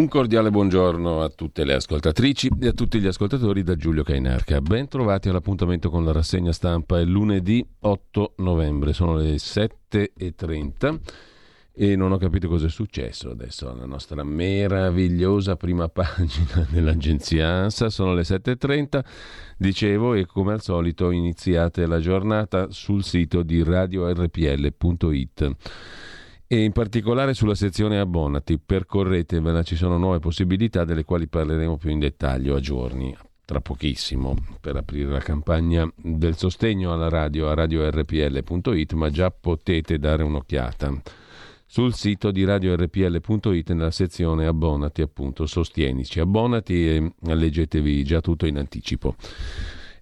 Un cordiale buongiorno a tutte le ascoltatrici e a tutti gli ascoltatori da Giulio Cainarca. Ben trovati all'appuntamento con la rassegna stampa. È lunedì 8 novembre, sono le 7:30 e non ho capito cosa è successo adesso alla nostra meravigliosa prima pagina dell'agenzia ANSA. Sono le 7:30, dicevo, e come al solito iniziate la giornata sul sito di radiorpl.it. E in particolare sulla sezione abbonati, percorretevela, ci sono nuove possibilità delle quali parleremo più in dettaglio a giorni, tra pochissimo, per aprire la campagna del sostegno alla radio a radiorpl.it, ma già potete dare un'occhiata sul sito di radiorpl.it nella sezione abbonati, appunto, sostienici, abbonati e leggetevi già tutto in anticipo.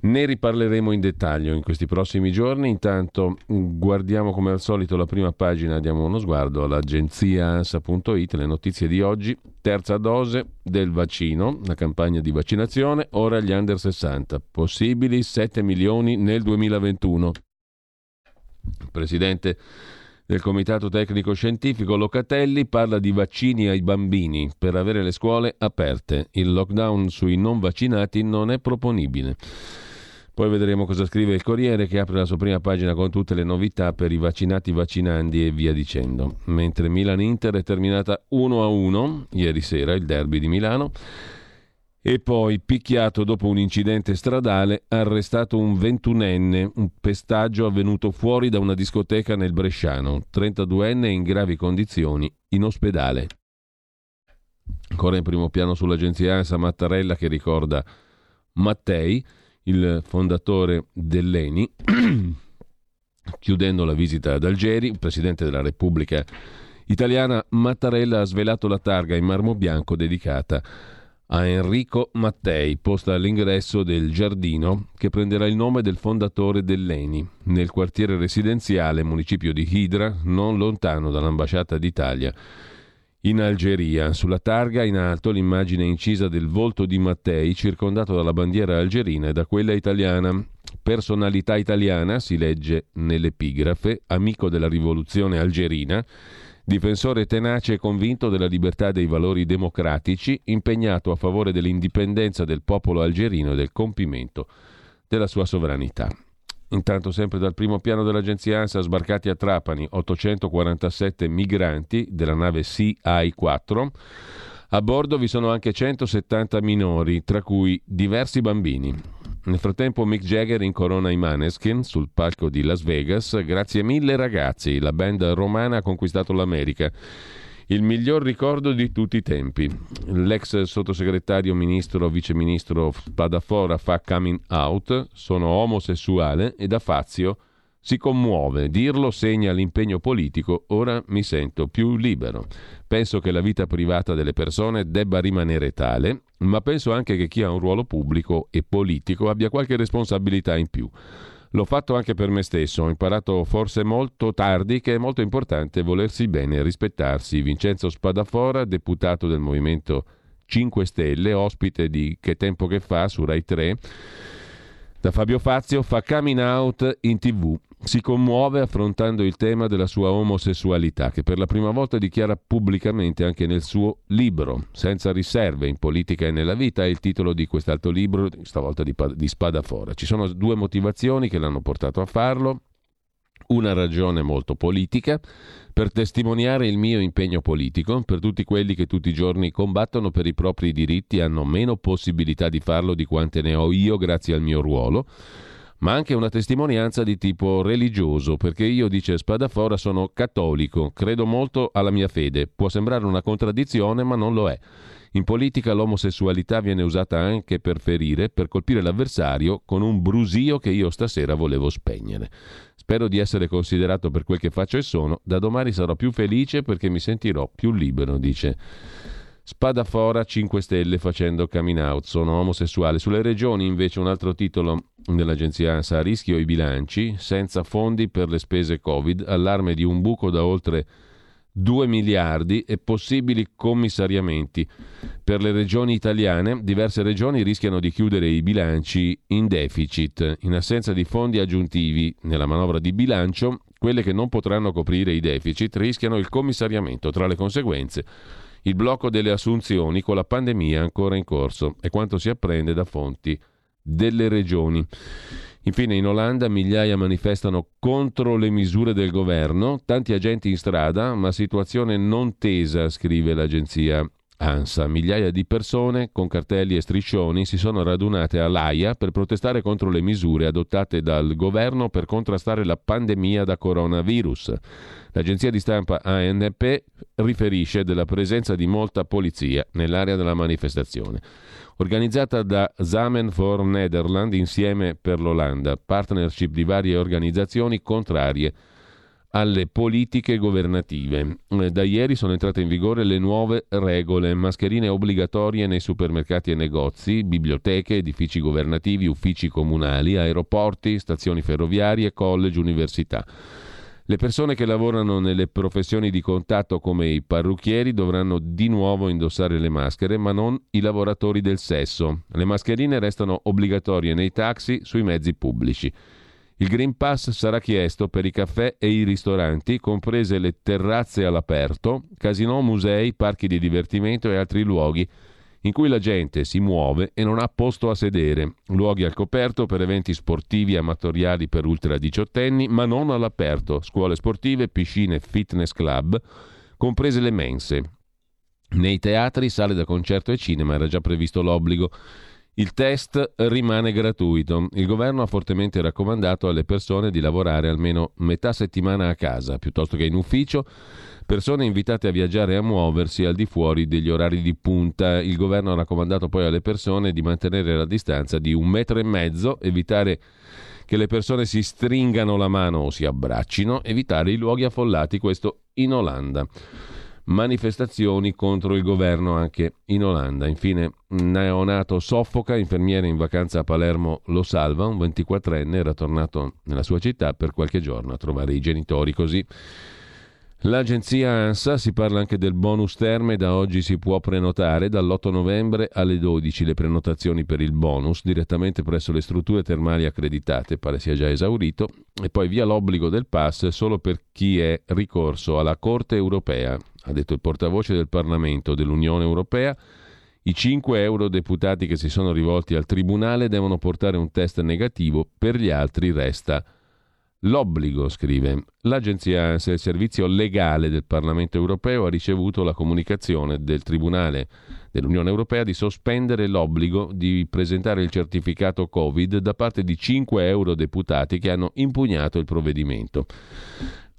Ne riparleremo in dettaglio in questi prossimi giorni. Intanto guardiamo come al solito la prima pagina, diamo uno sguardo all'agenzia ansa.it, le notizie di oggi. Terza dose del vaccino, la campagna di vaccinazione, ora gli under 60, possibili 7 milioni nel 2021. Il presidente del comitato tecnico scientifico Locatelli parla di vaccini ai bambini per avere le scuole aperte. Il lockdown sui non vaccinati non è proponibile. Poi vedremo cosa scrive il Corriere, che apre la sua prima pagina con tutte le novità per i vaccinati, vaccinandi e via dicendo. Mentre Milan-Inter è terminata 1-1 ieri sera, il derby di Milano, e poi picchiato dopo un incidente stradale, arrestato un 21enne, un pestaggio avvenuto fuori da una discoteca nel Bresciano, 32enne in gravi condizioni, in ospedale. Ancora in primo piano sull'agenzia ANSA Mattarella che ricorda Mattei, il fondatore dell'ENI, chiudendo la visita ad Algeri. Il presidente della Repubblica Italiana Mattarella ha svelato la targa in marmo bianco dedicata a Enrico Mattei, posta all'ingresso del giardino che prenderà il nome del fondatore dell'ENI, nel quartiere residenziale municipio di Hidra, non lontano dall'ambasciata d'Italia in Algeria. Sulla targa in alto l'immagine incisa del volto di Mattei circondato dalla bandiera algerina e da quella italiana. Personalità italiana, si legge nell'epigrafe, amico della rivoluzione algerina, difensore tenace e convinto della libertà e dei valori democratici, impegnato a favore dell'indipendenza del popolo algerino e del compimento della sua sovranità. Intanto, sempre dal primo piano dell'agenzia ANSA, sbarcati a Trapani 847 migranti della nave CI4. A bordo vi sono anche 170 minori, tra cui diversi bambini. Nel frattempo Mick Jagger incorona i Maneskin sul palco di Las Vegas. Grazie mille ragazzi, la band romana ha conquistato l'America. Il miglior ricordo di tutti i tempi. L'ex sottosegretario, ministro, viceministro Spadafora fa coming out, sono omosessuale e da Fazio si commuove. Dirlo segna l'impegno politico, ora mi sento più libero. Penso che la vita privata delle persone debba rimanere tale, ma penso anche che chi ha un ruolo pubblico e politico abbia qualche responsabilità in più. L'ho fatto anche per me stesso, ho imparato forse molto tardi che è molto importante volersi bene e rispettarsi. Vincenzo Spadafora, deputato del Movimento 5 Stelle, ospite di Che Tempo Che Fa su Rai 3, da Fabio Fazio, fa coming out in TV. Si commuove affrontando il tema della sua omosessualità, che per la prima volta dichiara pubblicamente anche nel suo libro Senza riserve in politica e nella vita, è il titolo di quest'altro libro, stavolta di Spadafora. Ci sono due motivazioni che l'hanno portato a farlo. Una ragione molto politica, per testimoniare il mio impegno politico per tutti quelli che tutti i giorni combattono per i propri diritti, hanno meno possibilità di farlo di quante ne ho io grazie al mio ruolo, ma anche una testimonianza di tipo religioso, perché io, dice Spadafora, sono cattolico, credo molto alla mia fede. Può sembrare una contraddizione, ma non lo è. In politica l'omosessualità viene usata anche per ferire, per colpire l'avversario con un brusio che io stasera volevo spegnere. Spero di essere considerato per quel che faccio e sono. Da domani sarò più felice perché mi sentirò più libero, dice Spadafora 5 Stelle facendo coming out, sono omosessuale. Sulle regioni invece un altro titolo dell'agenzia ANSA, a rischio i bilanci, senza fondi per le spese Covid, allarme di un buco da oltre 2 miliardi e possibili commissariamenti per le regioni italiane. Diverse regioni rischiano di chiudere i bilanci in deficit in assenza di fondi aggiuntivi nella manovra di bilancio. Quelle che non potranno coprire i deficit rischiano il commissariamento, tra le conseguenze il blocco delle assunzioni con la pandemia ancora in corso, è quanto si apprende da fonti delle regioni. Infine, in Olanda migliaia manifestano contro le misure del governo, tanti agenti in strada, ma situazione non tesa, scrive l'agenzia ANSA. Migliaia di persone con cartelli e striscioni si sono radunate all'AIA per protestare contro le misure adottate dal governo per contrastare la pandemia da coronavirus. L'agenzia di stampa ANP riferisce della presenza di molta polizia nell'area della manifestazione, organizzata da Samen for Nederland, Insieme per l'Olanda, partnership di varie organizzazioni contrarie alle politiche governative. Da ieri sono entrate in vigore le nuove regole, mascherine obbligatorie nei supermercati e negozi, biblioteche, edifici governativi, uffici comunali, aeroporti, stazioni ferroviarie, college, università. Le persone che lavorano nelle professioni di contatto come i parrucchieri dovranno di nuovo indossare le maschere, ma non i lavoratori del sesso. Le mascherine restano obbligatorie nei taxi, sui mezzi pubblici. Il Green Pass sarà chiesto per i caffè e i ristoranti, comprese le terrazze all'aperto, casinò, musei, parchi di divertimento e altri luoghi in cui la gente si muove e non ha posto a sedere, luoghi al coperto per eventi sportivi amatoriali per ultra diciottenni, ma non all'aperto, scuole sportive, piscine, fitness club, comprese le mense. Nei teatri, sale da concerto e cinema era già previsto l'obbligo. Il test rimane gratuito. Il governo ha fortemente raccomandato alle persone di lavorare almeno metà settimana a casa, piuttosto che in ufficio. Persone invitate a viaggiare e a muoversi al di fuori degli orari di punta. Il governo ha raccomandato poi alle persone di mantenere la distanza di 1,5 metri, evitare che le persone si stringano la mano o si abbraccino, evitare i luoghi affollati, questo in Olanda. Manifestazioni contro il governo anche in Olanda. Infine, neonato soffoca, infermiere in vacanza a Palermo lo salva, un 24enne era tornato nella sua città per qualche giorno a trovare i genitori. Così l'agenzia ANSA. Si parla anche del bonus terme, da oggi si può prenotare dall'8 novembre alle 12 le prenotazioni per il bonus direttamente presso le strutture termali accreditate, pare sia già esaurito, e poi via l'obbligo del pass solo per chi è ricorso alla Corte Europea. Ha detto il portavoce del Parlamento dell'Unione Europea, i 5 eurodeputati che si sono rivolti al Tribunale devono portare un test negativo, per gli altri resta l'obbligo, scrive. L'agenzia ANSA, il servizio legale del Parlamento Europeo, ha ricevuto la comunicazione del Tribunale dell'Unione Europea di sospendere l'obbligo di presentare il certificato Covid da parte di 5 eurodeputati che hanno impugnato il provvedimento.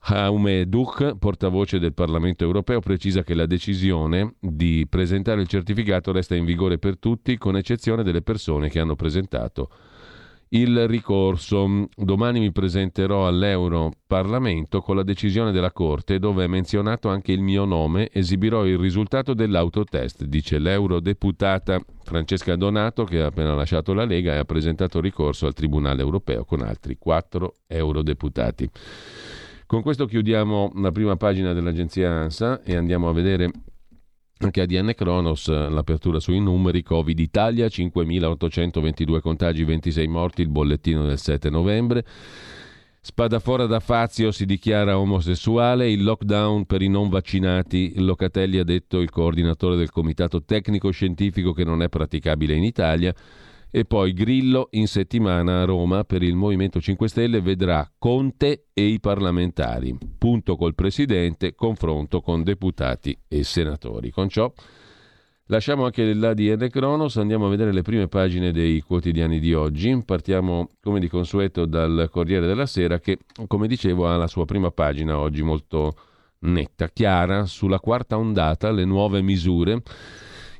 Jaume Duch, portavoce del Parlamento europeo, precisa che la decisione di presentare il certificato resta in vigore per tutti, con eccezione delle persone che hanno presentato il ricorso. Domani mi presenterò all'Europarlamento con la decisione della Corte, dove è menzionato anche il mio nome. Esibirò il risultato dell'autotest, dice l'eurodeputata Francesca Donato, che ha appena lasciato la Lega e ha presentato ricorso al Tribunale europeo con altri 4 eurodeputati. Con questo chiudiamo la prima pagina dell'agenzia ANSA e andiamo a vedere anche a ADN Cronos l'apertura sui numeri. Covid Italia, 5.822 contagi, 26 morti, il bollettino del 7 novembre. Spadafora da Fazio si dichiara omosessuale, il lockdown per i non vaccinati, Locatelli ha detto il coordinatore del comitato tecnico-scientifico che non è praticabile in Italia. E poi Grillo in settimana a Roma per il Movimento 5 Stelle vedrà Conte e i parlamentari. Punto col presidente, confronto con deputati e senatori. Con ciò lasciamo anche l'ADN Cronos, andiamo a vedere le prime pagine dei quotidiani di oggi. Partiamo come di consueto dal Corriere della Sera che, come dicevo, ha la sua prima pagina oggi molto netta, chiara, sulla quarta ondata, le nuove misure.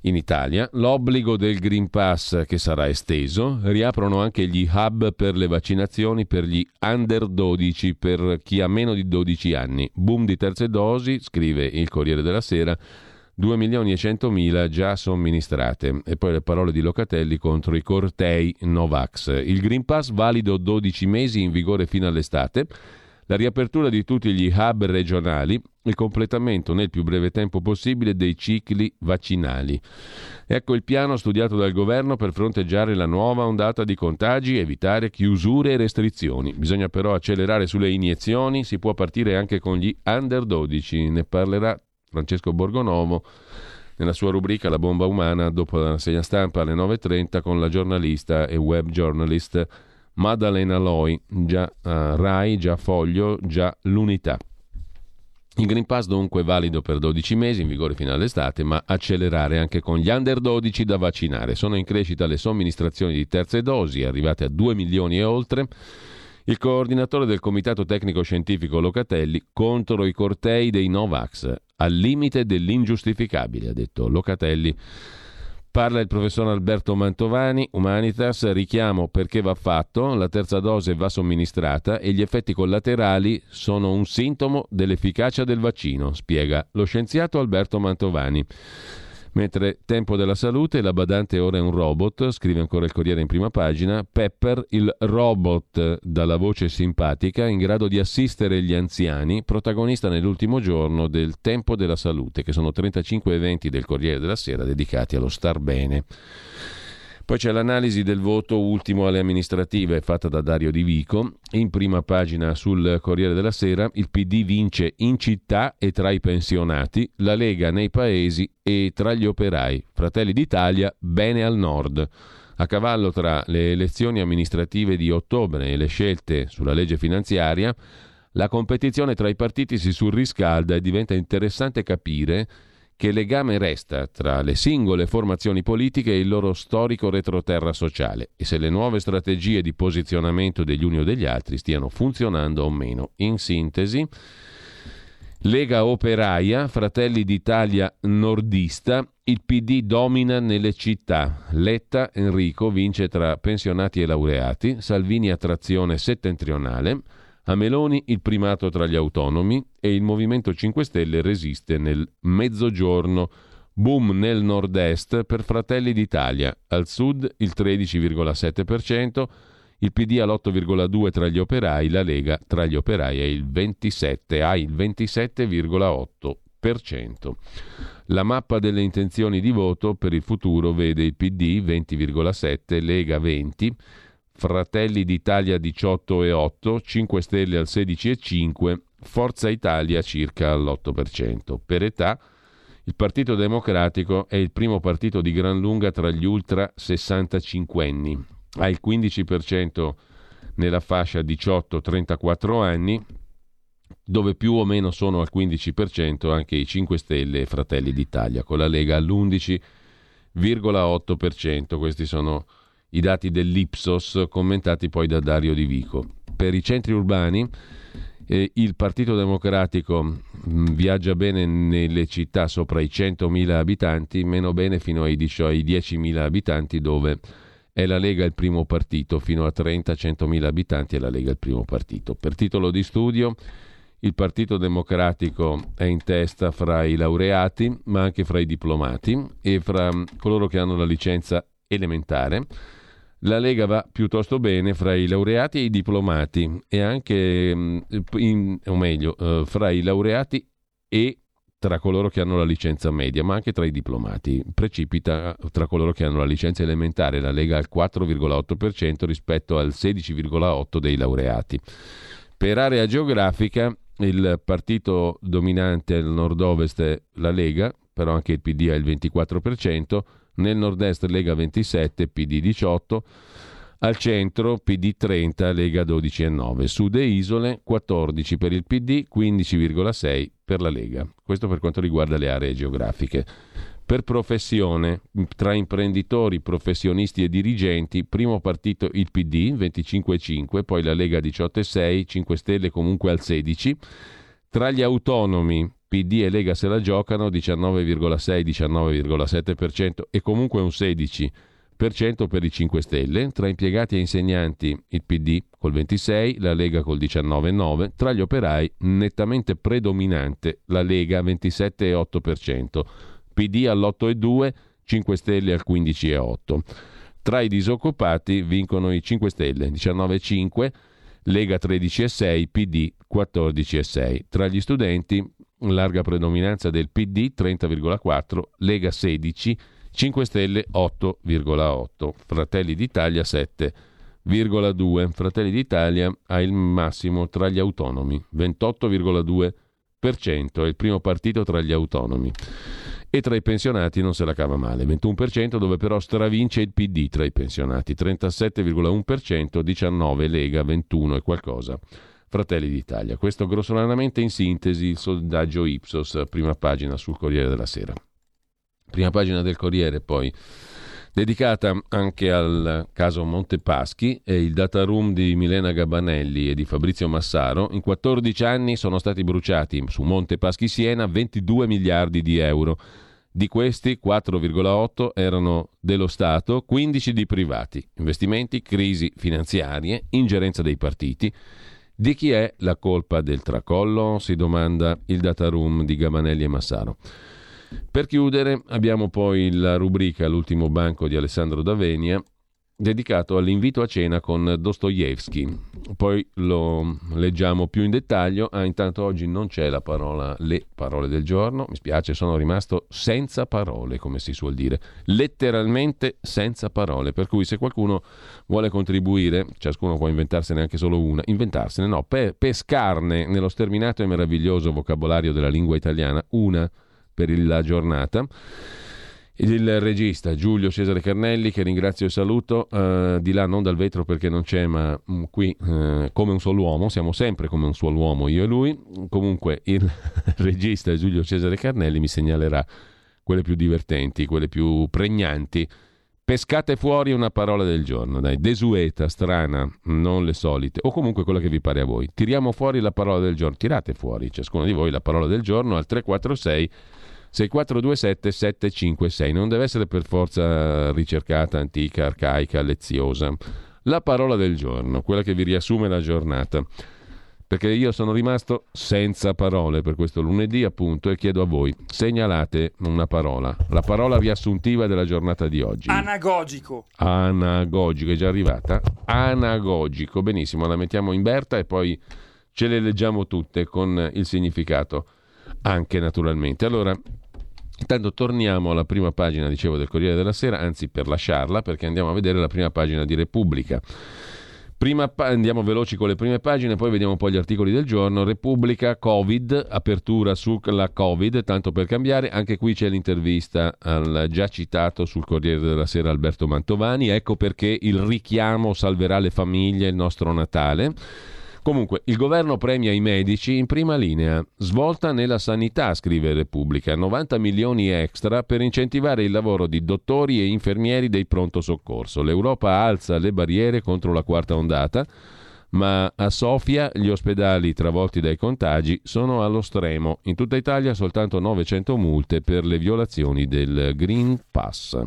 In Italia l'obbligo del Green Pass che sarà esteso, riaprono anche gli hub per le vaccinazioni per gli under 12, per chi ha meno di 12 anni. Boom di terze dosi, scrive il Corriere della Sera, 2.100.000 già somministrate. E poi le parole di Locatelli contro i cortei Novax. Il Green Pass valido 12 mesi, in vigore fino all'estate. La riapertura di tutti gli hub regionali, il completamento nel più breve tempo possibile dei cicli vaccinali. Ecco il piano studiato dal governo per fronteggiare la nuova ondata di contagi, evitare chiusure e restrizioni. Bisogna però accelerare sulle iniezioni, si può partire anche con gli under 12, ne parlerà Francesco Borgonovo nella sua rubrica La bomba umana dopo la rassegna stampa alle 9.30 con la giornalista e web journalist Maddalena Loi, già Rai, già Foglio, già l'Unità. Il Green Pass dunque è valido per 12 mesi, in vigore fino all'estate, ma accelerare anche con gli under 12 da vaccinare. Sono in crescita le somministrazioni di terze dosi, arrivate a 2 milioni e oltre. Il coordinatore del Comitato Tecnico Scientifico Locatelli contro i cortei dei Novax, al limite dell'ingiustificabile, ha detto Locatelli. Parla il professor Alberto Mantovani, Humanitas, richiamo perché va fatto, la terza dose va somministrata e gli effetti collaterali sono un sintomo dell'efficacia del vaccino, spiega lo scienziato Alberto Mantovani. Mentre Tempo della Salute, la badante ora è un robot, scrive ancora il Corriere in prima pagina, Pepper, il robot dalla voce simpatica in grado di assistere gli anziani, protagonista nell'ultimo giorno del Tempo della Salute, che sono 35 eventi del Corriere della Sera dedicati allo star bene. Poi c'è l'analisi del voto ultimo alle amministrative fatta da Dario Di Vico. In prima pagina sul Corriere della Sera il PD vince in città e tra i pensionati, la Lega nei paesi e tra gli operai. Fratelli d'Italia bene al nord. A cavallo tra le elezioni amministrative di ottobre e le scelte sulla legge finanziaria, la competizione tra i partiti si surriscalda e diventa interessante capire che legame resta tra le singole formazioni politiche e il loro storico retroterra sociale e se le nuove strategie di posizionamento degli uni o degli altri stiano funzionando o meno. In sintesi, Lega operaia, Fratelli d'Italia nordista, il PD domina nelle città, Letta Enrico vince tra pensionati e laureati, Salvini a trazione settentrionale, a Meloni il primato tra gli autonomi e il Movimento 5 Stelle resiste nel mezzogiorno. Boom nel nord-est per Fratelli d'Italia. Al sud il 13,7%, il PD all'8,2% tra gli operai, la Lega tra gli operai è il 27%, ha il 27,8%. La mappa delle intenzioni di voto per il futuro vede il PD 20,7%, Lega 20%, Fratelli d'Italia 18,8%, 5 Stelle al 16,5%, Forza Italia circa all'8%. Per età, il Partito Democratico è il primo partito di gran lunga tra gli ultra 65enni. Ha il 15% nella fascia 18-34 anni, dove più o meno sono al 15% anche i 5 Stelle e Fratelli d'Italia, con la Lega all'11,8%. Questi sono i dati dell'Ipsos commentati poi da Dario Di Vico. Per i centri urbani il Partito Democratico viaggia bene nelle città sopra i 100.000 abitanti, meno bene fino ai 10.000 abitanti, dove è la Lega il primo partito, fino a 30-100.000 abitanti è la Lega il primo partito. Per titolo di studio il Partito Democratico è in testa fra i laureati, ma anche fra i diplomati e fra coloro che hanno la licenza elementare. La Lega va piuttosto bene fra i laureati e i diplomati e anche, fra i laureati e tra coloro che hanno la licenza media, ma anche tra i diplomati. Precipita tra coloro che hanno la licenza elementare, la Lega al 4,8% rispetto al 16,8% dei laureati. Per area geografica il partito dominante al nord-ovest è la Lega, però anche il PD ha il 24%, nel nord-est Lega 27, PD 18, al centro PD 30, Lega 12,9, sud e isole 14 per il PD, 15,6 per la Lega. Questo per quanto riguarda le aree geografiche. Per professione, tra imprenditori, professionisti e dirigenti, primo partito il PD 25,5, poi la Lega 18,6, 5 Stelle comunque al 16. Tra gli autonomi PD e Lega se la giocano 19,6-19,7% e comunque un 16% per i 5 Stelle. Tra impiegati e insegnanti il PD col 26%, la Lega col 19,9%. Tra gli operai nettamente predominante la Lega 27,8%, PD all'8,2%, 5 Stelle al 15,8%. Tra i disoccupati vincono i 5 Stelle 19,5%, Lega 13,6%, PD 14,6%. Tra gli studenti larga predominanza del PD 30,4%, Lega 16%, 5 Stelle 8,8%, Fratelli d'Italia 7,2%. Fratelli d'Italia ha il massimo tra gli autonomi 28,2%, è il primo partito tra gli autonomi. E tra i pensionati non se la cava male, 21%, dove però stravince il PD tra i pensionati, 37,1%, 19% Lega, 21% e qualcosa Fratelli d'Italia. Questo grossolanamente in sintesi il sondaggio Ipsos, prima pagina sul Corriere della Sera. Prima pagina del Corriere poi dedicata anche al caso Montepaschi e il data room di Milena Gabanelli e di Fabrizio Massaro. In 14 anni sono stati bruciati su Montepaschi Siena 22 miliardi di euro. Di questi 4,8 erano dello Stato, 15 di privati. Investimenti, crisi finanziarie, ingerenza dei partiti. Di chi è la colpa del tracollo? Si domanda il data room di Gabanelli e Massaro. Per chiudere abbiamo poi la rubrica L'ultimo banco di Alessandro D'Avenia, dedicato all'invito a cena con Dostoevsky. Poi lo leggiamo più in dettaglio. Intanto oggi non c'è le parole del giorno, mi spiace, sono rimasto senza parole, come si suol dire, letteralmente senza parole, per cui se qualcuno vuole contribuire, ciascuno può inventarsene anche solo una, pescarne nello sterminato e meraviglioso vocabolario della lingua italiana una per la giornata. Il regista Giulio Cesare Carnelli, che ringrazio e saluto, di là non dal vetro perché non c'è, ma qui come un solo uomo, siamo sempre come un solo uomo io e lui. Comunque il regista Giulio Cesare Carnelli mi segnalerà quelle più divertenti, quelle più pregnanti. Pescate fuori una parola del giorno, dai, desueta, strana, non le solite, o comunque quella che vi pare a voi. Tiriamo fuori la parola del giorno, tirate fuori ciascuno di voi la parola del giorno al 346 6427 756. Non deve essere per forza ricercata, antica, arcaica, leziosa. La parola del giorno, quella che vi riassume la giornata, perché io sono rimasto senza parole per questo lunedì, appunto, e chiedo a voi, segnalate una parola, la parola riassuntiva della giornata di oggi. Anagogico, è già arrivata? Anagogico, benissimo, la mettiamo in Berta e poi ce le leggiamo tutte con il significato anche, naturalmente. Allora, intanto torniamo alla prima pagina, dicevo, del Corriere della Sera, anzi per lasciarla, perché andiamo a vedere la prima pagina di Repubblica. Andiamo veloci con le prime pagine, poi vediamo un po' gli articoli del giorno. Repubblica, Covid, apertura sulla Covid, tanto per cambiare. Anche qui c'è l'intervista al già citato sul Corriere della Sera Alberto Mantovani. Ecco perché il richiamo salverà le famiglie, il nostro Natale. Comunque, il governo premia i medici in prima linea. Svolta nella sanità, scrive Repubblica. 90 milioni extra per incentivare il lavoro di dottori e infermieri dei pronto soccorso. L'Europa alza le barriere contro la quarta ondata, ma a Sofia gli ospedali travolti dai contagi sono allo stremo. In tutta Italia soltanto 900 multe per le violazioni del Green Pass.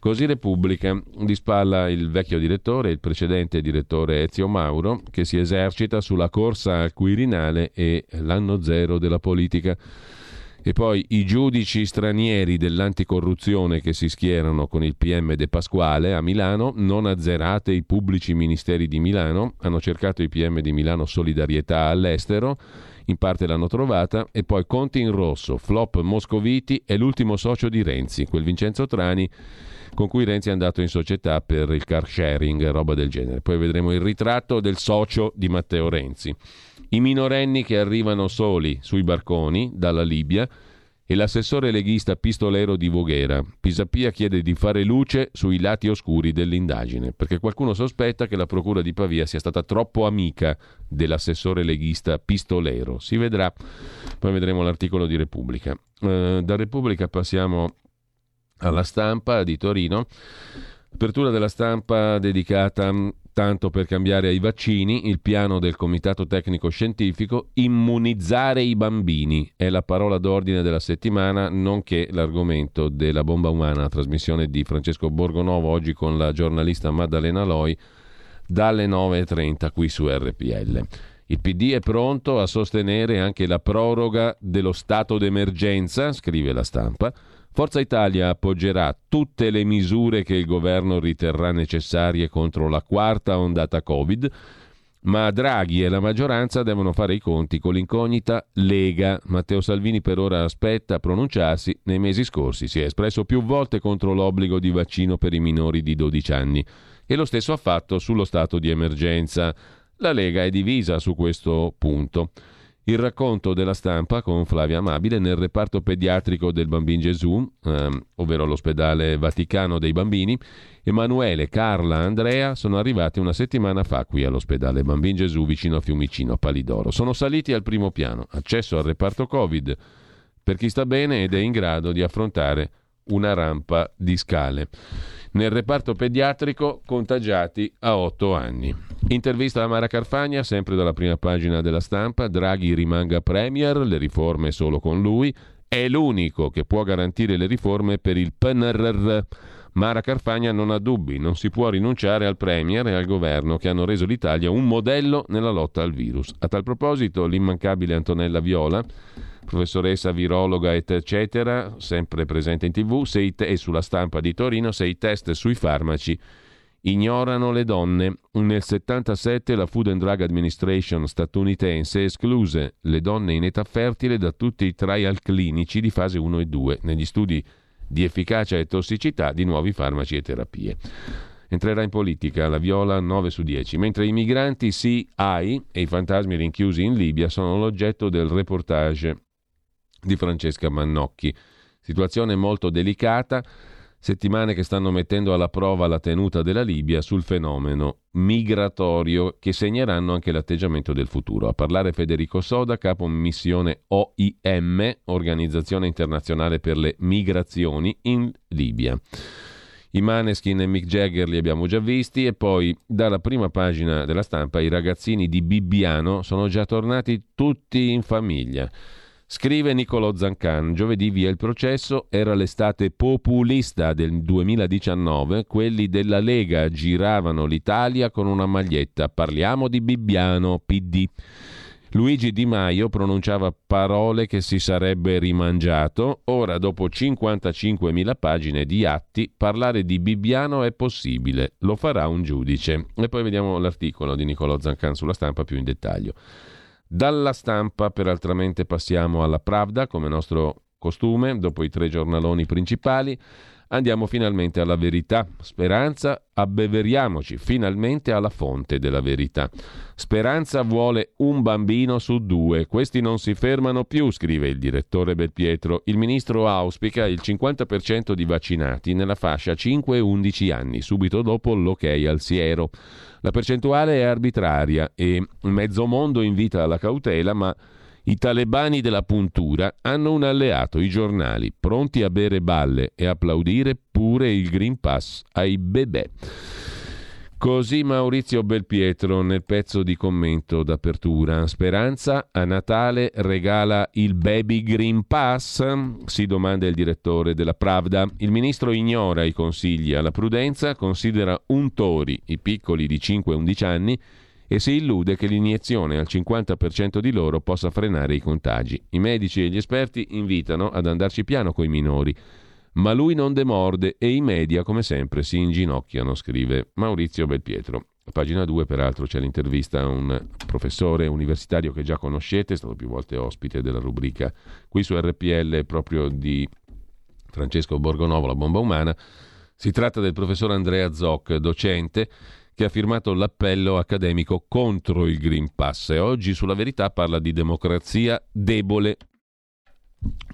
Così Repubblica, di spalla il vecchio direttore, il precedente direttore Ezio Mauro, che si esercita sulla corsa al Quirinale e l'anno zero della politica. E poi i giudici stranieri dell'anticorruzione che si schierano con il PM De Pasquale a Milano. Non azzerate i pubblici ministeri di Milano, hanno cercato i PM di Milano solidarietà all'estero, in parte l'hanno trovata. E poi Conte in rosso, flop Moscoviti è l'ultimo socio di Renzi, quel Vincenzo Trani con cui Renzi è andato in società per il car sharing, roba del genere. Poi vedremo il ritratto del socio di Matteo Renzi. I minorenni che arrivano soli sui barconi dalla Libia e l'assessore leghista pistolero di Voghera. Pisapia chiede di fare luce sui lati oscuri dell'indagine, perché qualcuno sospetta che la procura di Pavia sia stata troppo amica dell'assessore leghista pistolero. Si vedrà, poi vedremo l'articolo di Repubblica. Da Repubblica passiamo alla Stampa di Torino. Apertura della Stampa dedicata, tanto per cambiare, ai vaccini. Il piano del Comitato Tecnico Scientifico, immunizzare i bambini, è la parola d'ordine della settimana, nonché l'argomento della bomba umana, trasmissione di Francesco Borgonovo oggi con la giornalista Maddalena Loi dalle 9.30 qui su RPL. Il PD è pronto a sostenere anche la proroga dello stato d'emergenza, scrive la Stampa. Forza Italia appoggerà tutte le misure che il governo riterrà necessarie contro la quarta ondata Covid, ma Draghi e la maggioranza devono fare i conti con l'incognita Lega. Matteo Salvini per ora aspetta a pronunciarsi. Nei mesi scorsi si è espresso più volte contro l'obbligo di vaccino per i minori di 12 anni e lo stesso ha fatto sullo stato di emergenza. La Lega è divisa su questo punto. Il racconto della stampa con Flavia Amabile nel reparto pediatrico del Bambin Gesù, ovvero l'ospedale Vaticano dei bambini. Emanuele, Carla, Andrea sono arrivati una settimana fa qui all'ospedale Bambin Gesù vicino a Fiumicino, a Palidoro. Sono saliti al primo piano, accesso al reparto Covid per chi sta bene ed è in grado di affrontare una rampa di scale. Nel reparto pediatrico contagiati a 8 anni. Intervista a Mara Carfagna, sempre dalla prima pagina della stampa. Draghi rimanga premier, le riforme solo con lui. È l'unico che può garantire le riforme per il PNRR. Mara Carfagna non ha dubbi, non si può rinunciare al premier e al governo che hanno reso l'Italia un modello nella lotta al virus. A tal proposito l'immancabile Antonella Viola, professoressa virologa eccetera, sempre presente in TV e sulla stampa di Torino. Se i test sui farmaci ignorano le donne, nel 1977 la Food and Drug Administration statunitense escluse le donne in età fertile da tutti i trial clinici di fase 1 e 2 negli studi di efficacia e tossicità di nuovi farmaci e terapie. Entrerà in politica la Viola 9 su 10, mentre i migranti CI e i fantasmi rinchiusi in Libia sono l'oggetto del reportage di Francesca Mannocchi. Situazione molto delicata, settimane che stanno mettendo alla prova la tenuta della Libia sul fenomeno migratorio, che segneranno anche l'atteggiamento del futuro. A parlare Federico Soda, capo missione OIM, Organizzazione Internazionale per le Migrazioni, in Libia. I Maneskin e Mick Jagger li abbiamo già visti, e poi dalla prima pagina della stampa i ragazzini di Bibbiano sono già tornati tutti in famiglia. Scrive Niccolò Zancan, giovedì via il processo, era l'estate populista del 2019, quelli della Lega giravano l'Italia con una maglietta, parliamo di Bibbiano, PD. Luigi Di Maio pronunciava parole che si sarebbe rimangiato, ora dopo 55.000 pagine di atti parlare di Bibbiano è possibile, lo farà un giudice. E poi vediamo l'articolo di Niccolò Zancan sulla stampa più in dettaglio. Dalla stampa, peraltramente, passiamo alla Pravda, come nostro costume, dopo i 3 giornaloni principali. Andiamo finalmente alla Verità. Speranza, abbeveriamoci finalmente alla fonte della verità. Speranza vuole un bambino su 2. Questi non si fermano più, scrive il direttore Belpietro. Il ministro auspica il 50% di vaccinati nella fascia 5-11 anni, subito dopo l'ok al siero. La percentuale è arbitraria e mezzo mondo invita alla cautela, ma i talebani della puntura hanno un alleato, i giornali, pronti a bere balle e applaudire pure il Green Pass ai bebè. Così Maurizio Belpietro nel pezzo di commento d'apertura. Speranza a Natale regala il baby Green Pass? Si domanda il direttore della Pravda. Il ministro ignora i consigli alla prudenza, considera untori i piccoli di 5-11 anni e si illude che l'iniezione al 50% di loro possa frenare i contagi. I medici e gli esperti invitano ad andarci piano coi minori, ma lui non demorde e i media, come sempre, si inginocchiano, scrive Maurizio Belpietro. A pagina 2, peraltro, c'è l'intervista a un professore universitario che già conoscete, è stato più volte ospite della rubrica qui su RPL, proprio di Francesco Borgonovo, La bomba umana. Si tratta del professor Andrea Zoc, docente, che ha firmato l'appello accademico contro il Green Pass e oggi sulla Verità parla di democrazia debole.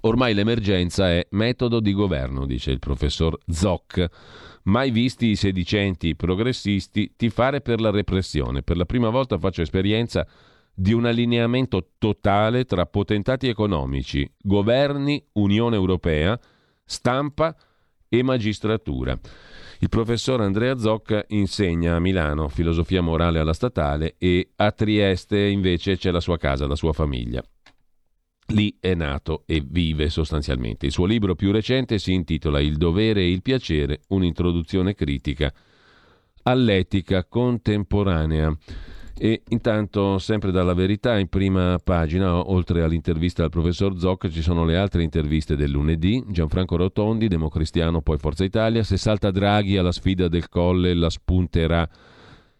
Ormai l'emergenza è metodo di governo, dice il professor Zoc. Mai visti i sedicenti progressisti tifare per la repressione. Per la prima volta faccio esperienza di un allineamento totale tra potentati economici, governi, Unione Europea, stampa e magistratura. Il professor Andrea Zoc insegna a Milano filosofia morale alla Statale e a Trieste invece c'è la sua casa, la sua famiglia. Lì è nato e vive sostanzialmente. Il suo libro più recente si intitola Il dovere e il piacere, un'introduzione critica all'etica contemporanea. E intanto, sempre dalla Verità, in prima pagina, oltre all'intervista al professor Zoc, ci sono le altre interviste del lunedì. Gianfranco Rotondi, Democristiano, poi Forza Italia. Se salta Draghi alla sfida del Colle la spunterà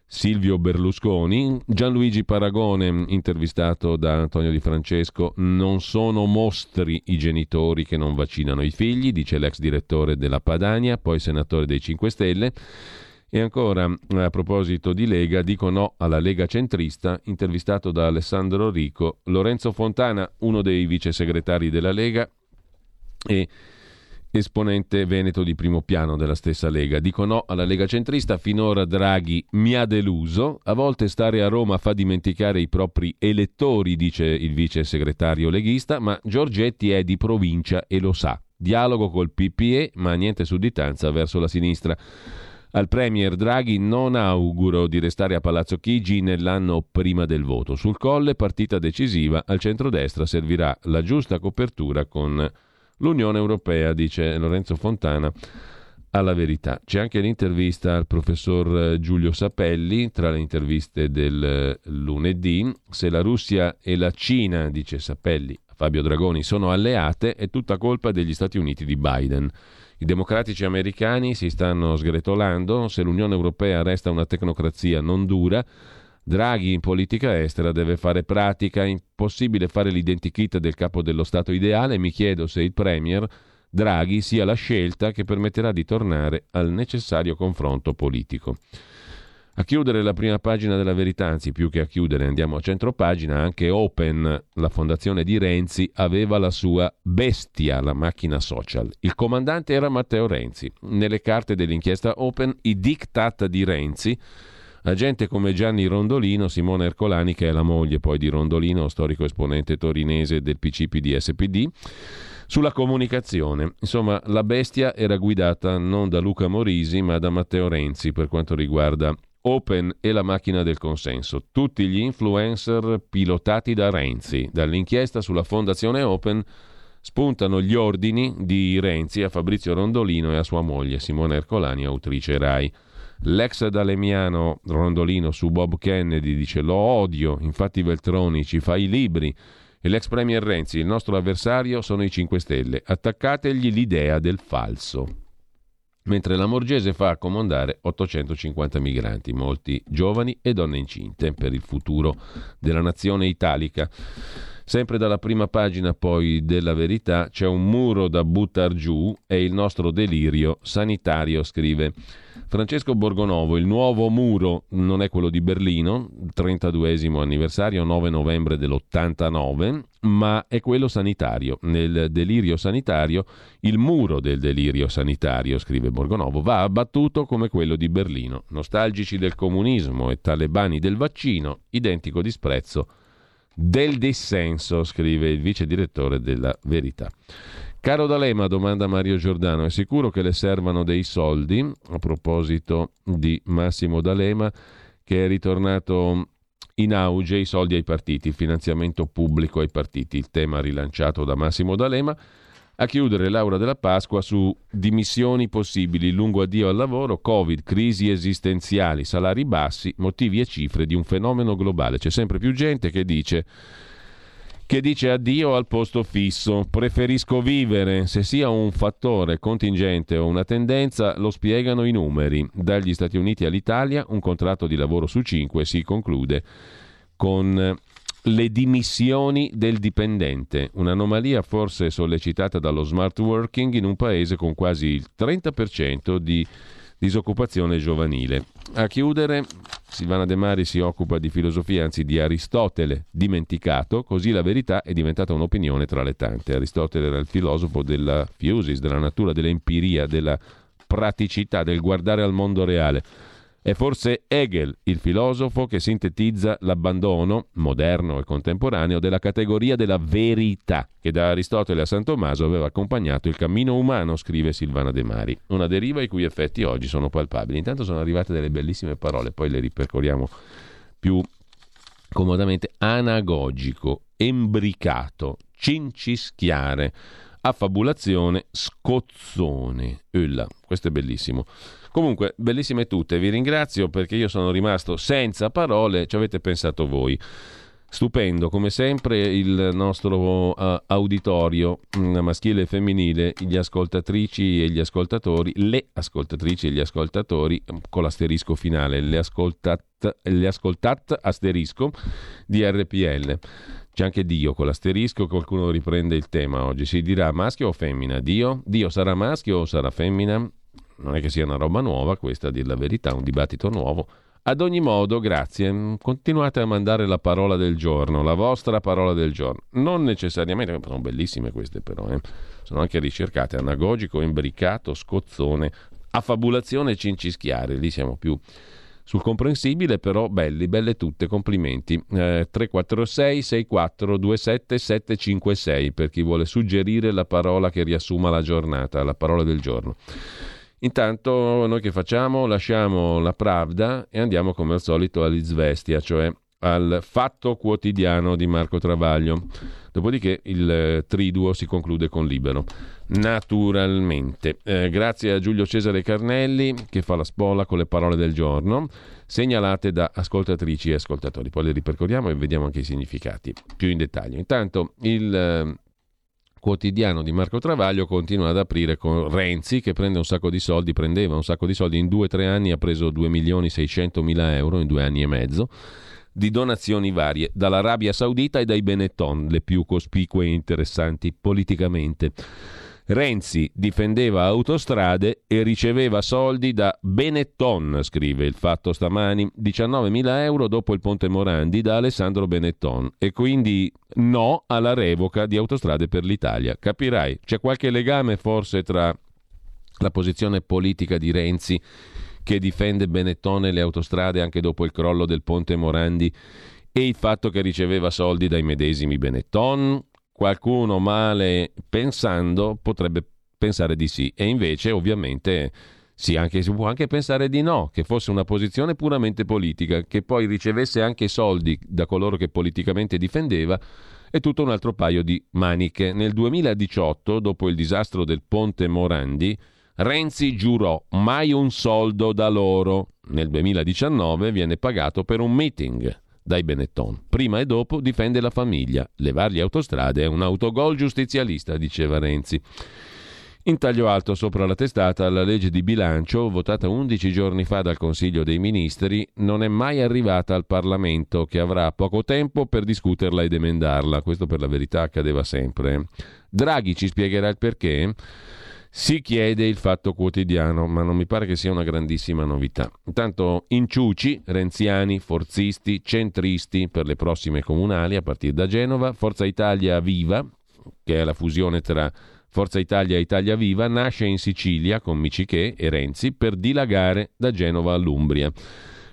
Silvio Berlusconi. Gianluigi Paragone, intervistato da Antonio Di Francesco, non sono mostri i genitori che non vaccinano i figli, dice l'ex direttore della Padania, poi senatore dei 5 Stelle. E ancora, a proposito di Lega, dico no alla Lega centrista, intervistato da Alessandro Rico. Lorenzo Fontana, uno dei vice segretari della Lega e esponente veneto di primo piano della stessa Lega, dico no alla Lega centrista, finora Draghi mi ha deluso, a volte stare a Roma fa dimenticare i propri elettori, dice il vice segretario leghista, ma Giorgetti è di provincia e lo sa, dialogo col PPE ma niente sudditanza verso la sinistra. Al premier Draghi non auguro di restare a Palazzo Chigi nell'anno prima del voto. Sul Colle partita decisiva, al centrodestra servirà la giusta copertura con l'Unione Europea, dice Lorenzo Fontana alla Verità. C'è anche l'intervista al professor Giulio Sapelli, tra le interviste del lunedì. Se la Russia e la Cina, dice Sapelli a Fabio Dragoni, sono alleate, è tutta colpa degli Stati Uniti di Biden. I democratici americani si stanno sgretolando, se l'Unione Europea resta una tecnocrazia non dura, Draghi in politica estera deve fare pratica, impossibile fare l'identikit del capo dello Stato ideale, mi chiedo se il Premier Draghi sia la scelta che permetterà di tornare al necessario confronto politico. A chiudere la prima pagina della Verità, anzi più che a chiudere andiamo a centropagina, anche Open, la fondazione di Renzi, aveva la sua bestia, la macchina social. Il comandante era Matteo Renzi. Nelle carte dell'inchiesta Open, i diktat di Renzi, a gente come Gianni Rondolino, Simona Ercolani, che è la moglie poi di Rondolino, storico esponente torinese del PCPD-SPD, sulla comunicazione. Insomma, la bestia era guidata non da Luca Morisi ma da Matteo Renzi per quanto riguarda Open e la macchina del consenso, tutti gli influencer pilotati da Renzi. Dall'inchiesta sulla fondazione Open spuntano gli ordini di Renzi a Fabrizio Rondolino e a sua moglie Simona Ercolani, autrice Rai. L'ex dalemiano Rondolino su Bob Kennedy dice lo odio, infatti Veltroni ci fa i libri, e l'ex premier Renzi, il nostro avversario sono i 5 Stelle, attaccategli l'idea del falso. Mentre la Morgese fa accomodare 850 migranti, molti giovani e donne incinte, per il futuro della nazione italica. Sempre dalla prima pagina poi della Verità c'è un muro da buttar giù, è il nostro delirio sanitario, scrive Francesco Borgonovo. Il nuovo muro non è quello di Berlino, 32esimo anniversario, 9 novembre dell'89, ma è quello sanitario. Nel delirio sanitario, il muro del delirio sanitario, scrive Borgonovo, va abbattuto come quello di Berlino. Nostalgici del comunismo e talebani del vaccino, identico disprezzo del dissenso, scrive il vice direttore della Verità. Caro D'Alema, domanda Mario Giordano, è sicuro che le servano dei soldi? A proposito di Massimo D'Alema, che è ritornato in auge, i soldi ai partiti, il finanziamento pubblico ai partiti, il tema rilanciato da Massimo D'Alema. A chiudere Laura Della Pasqua su dimissioni possibili, lungo addio al lavoro, Covid, crisi esistenziali, salari bassi, motivi e cifre di un fenomeno globale. C'è sempre più gente che dice addio al posto fisso, preferisco vivere, se sia un fattore contingente o una tendenza lo spiegano i numeri. Dagli Stati Uniti all'Italia un contratto di lavoro su 5 si conclude con le dimissioni del dipendente, un'anomalia forse sollecitata dallo smart working in un paese con quasi il 30% di disoccupazione giovanile. A chiudere, Silvana De Mari si occupa di filosofia, anzi di Aristotele, dimenticato, così la Verità è diventata un'opinione tra le tante. Aristotele era il filosofo della fusis, della natura, dell'empiria, della praticità, del guardare al mondo reale. È forse Hegel il filosofo che sintetizza l'abbandono, moderno e contemporaneo, della categoria della verità, che da Aristotele a San Tommaso aveva accompagnato il cammino umano, scrive Silvana De Mari. Una deriva i cui effetti oggi sono palpabili. Intanto sono arrivate delle bellissime parole, poi le ripercorriamo più comodamente. Anagogico, embricato, cincischiare, affabulazione, scozzone. Ulla, questo è bellissimo. Comunque, bellissime tutte, vi ringrazio perché io sono rimasto senza parole, ci avete pensato voi. Stupendo, come sempre, il nostro auditorio maschile e femminile, gli ascoltatrici e gli ascoltatori, le ascoltatrici e gli ascoltatori, con l'asterisco finale, le ascoltat asterisco di RPL. C'è anche Dio con l'asterisco, qualcuno riprende il tema oggi, si dirà maschio o femmina? Dio sarà maschio o sarà femmina? Non è che sia una roba nuova questa, a dir la verità, un dibattito nuovo. Ad ogni modo, grazie, continuate a mandare la parola del giorno, la vostra parola del giorno. Non necessariamente, sono bellissime queste però, sono anche ricercate, anagogico, imbricato, scozzone, affabulazione e cincischiare, lì siamo più sul comprensibile, però belle tutte, complimenti. 346 6427 756 per chi vuole suggerire la parola che riassuma la giornata, la parola del giorno. Intanto noi che facciamo? Lasciamo la Pravda e andiamo come al solito all'Izvestia, cioè al Fatto Quotidiano di Marco Travaglio. Dopodiché il triduo si conclude con Libero, naturalmente. Grazie a Giulio Cesare Carnelli che fa la spola con le parole del giorno, segnalate da ascoltatrici e ascoltatori. Poi le ripercorriamo e vediamo anche i significati più in dettaglio. Intanto il Quotidiano di Marco Travaglio continua ad aprire con Renzi che prendeva un sacco di soldi in 2-3 anni, ha preso 2.600.000 euro in 2 anni e mezzo di donazioni varie dall'Arabia Saudita e dai Benetton, le più cospicue e interessanti politicamente. Renzi difendeva autostrade e riceveva soldi da Benetton, scrive il Fatto stamani, 19.000 euro dopo il Ponte Morandi da Alessandro Benetton, e quindi no alla revoca di Autostrade per l'Italia. Capirai, c'è qualche legame forse tra la posizione politica di Renzi che difende Benetton e le autostrade anche dopo il crollo del Ponte Morandi e il fatto che riceveva soldi dai medesimi Benetton? Qualcuno male pensando potrebbe pensare di sì, e invece ovviamente si può anche pensare di no, che fosse una posizione puramente politica, che poi ricevesse anche soldi da coloro che politicamente difendeva, è tutto un altro paio di maniche. Nel 2018, dopo il disastro del Ponte Morandi, Renzi giurò mai un soldo da loro. Nel 2019 viene pagato per un meeting dai Benetton. Prima e dopo difende la famiglia. Levargli autostrade è un autogol giustizialista, diceva Renzi. In taglio alto sopra la testata, la legge di bilancio, votata 11 giorni fa dal Consiglio dei Ministri, non è mai arrivata al Parlamento, che avrà poco tempo per discuterla ed emendarla. Questo per la verità accadeva sempre. Draghi ci spiegherà il perché? Si chiede il Fatto Quotidiano, ma non mi pare che sia una grandissima novità. Intanto inciuci, renziani, forzisti, centristi per le prossime comunali a partire da Genova. Forza Italia Viva, che è la fusione tra Forza Italia e Italia Viva, nasce in Sicilia con Miciché e Renzi per dilagare da Genova all'Umbria.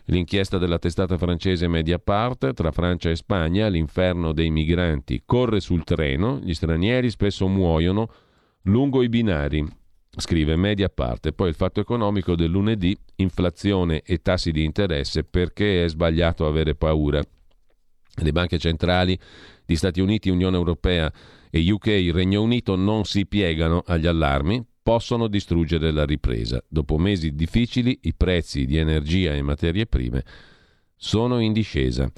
L'inchiesta della testata francese Mediapart, tra Francia e Spagna, l'inferno dei migranti corre sul treno, gli stranieri spesso muoiono lungo i binari, scrive Mediapart. Poi il Fatto Economico del lunedì, inflazione e tassi di interesse, perché è sbagliato avere paura. Le banche centrali di Stati Uniti, Unione Europea e UK, Regno Unito, non si piegano agli allarmi, possono distruggere la ripresa. Dopo mesi difficili, i prezzi di energia e materie prime sono in discesa.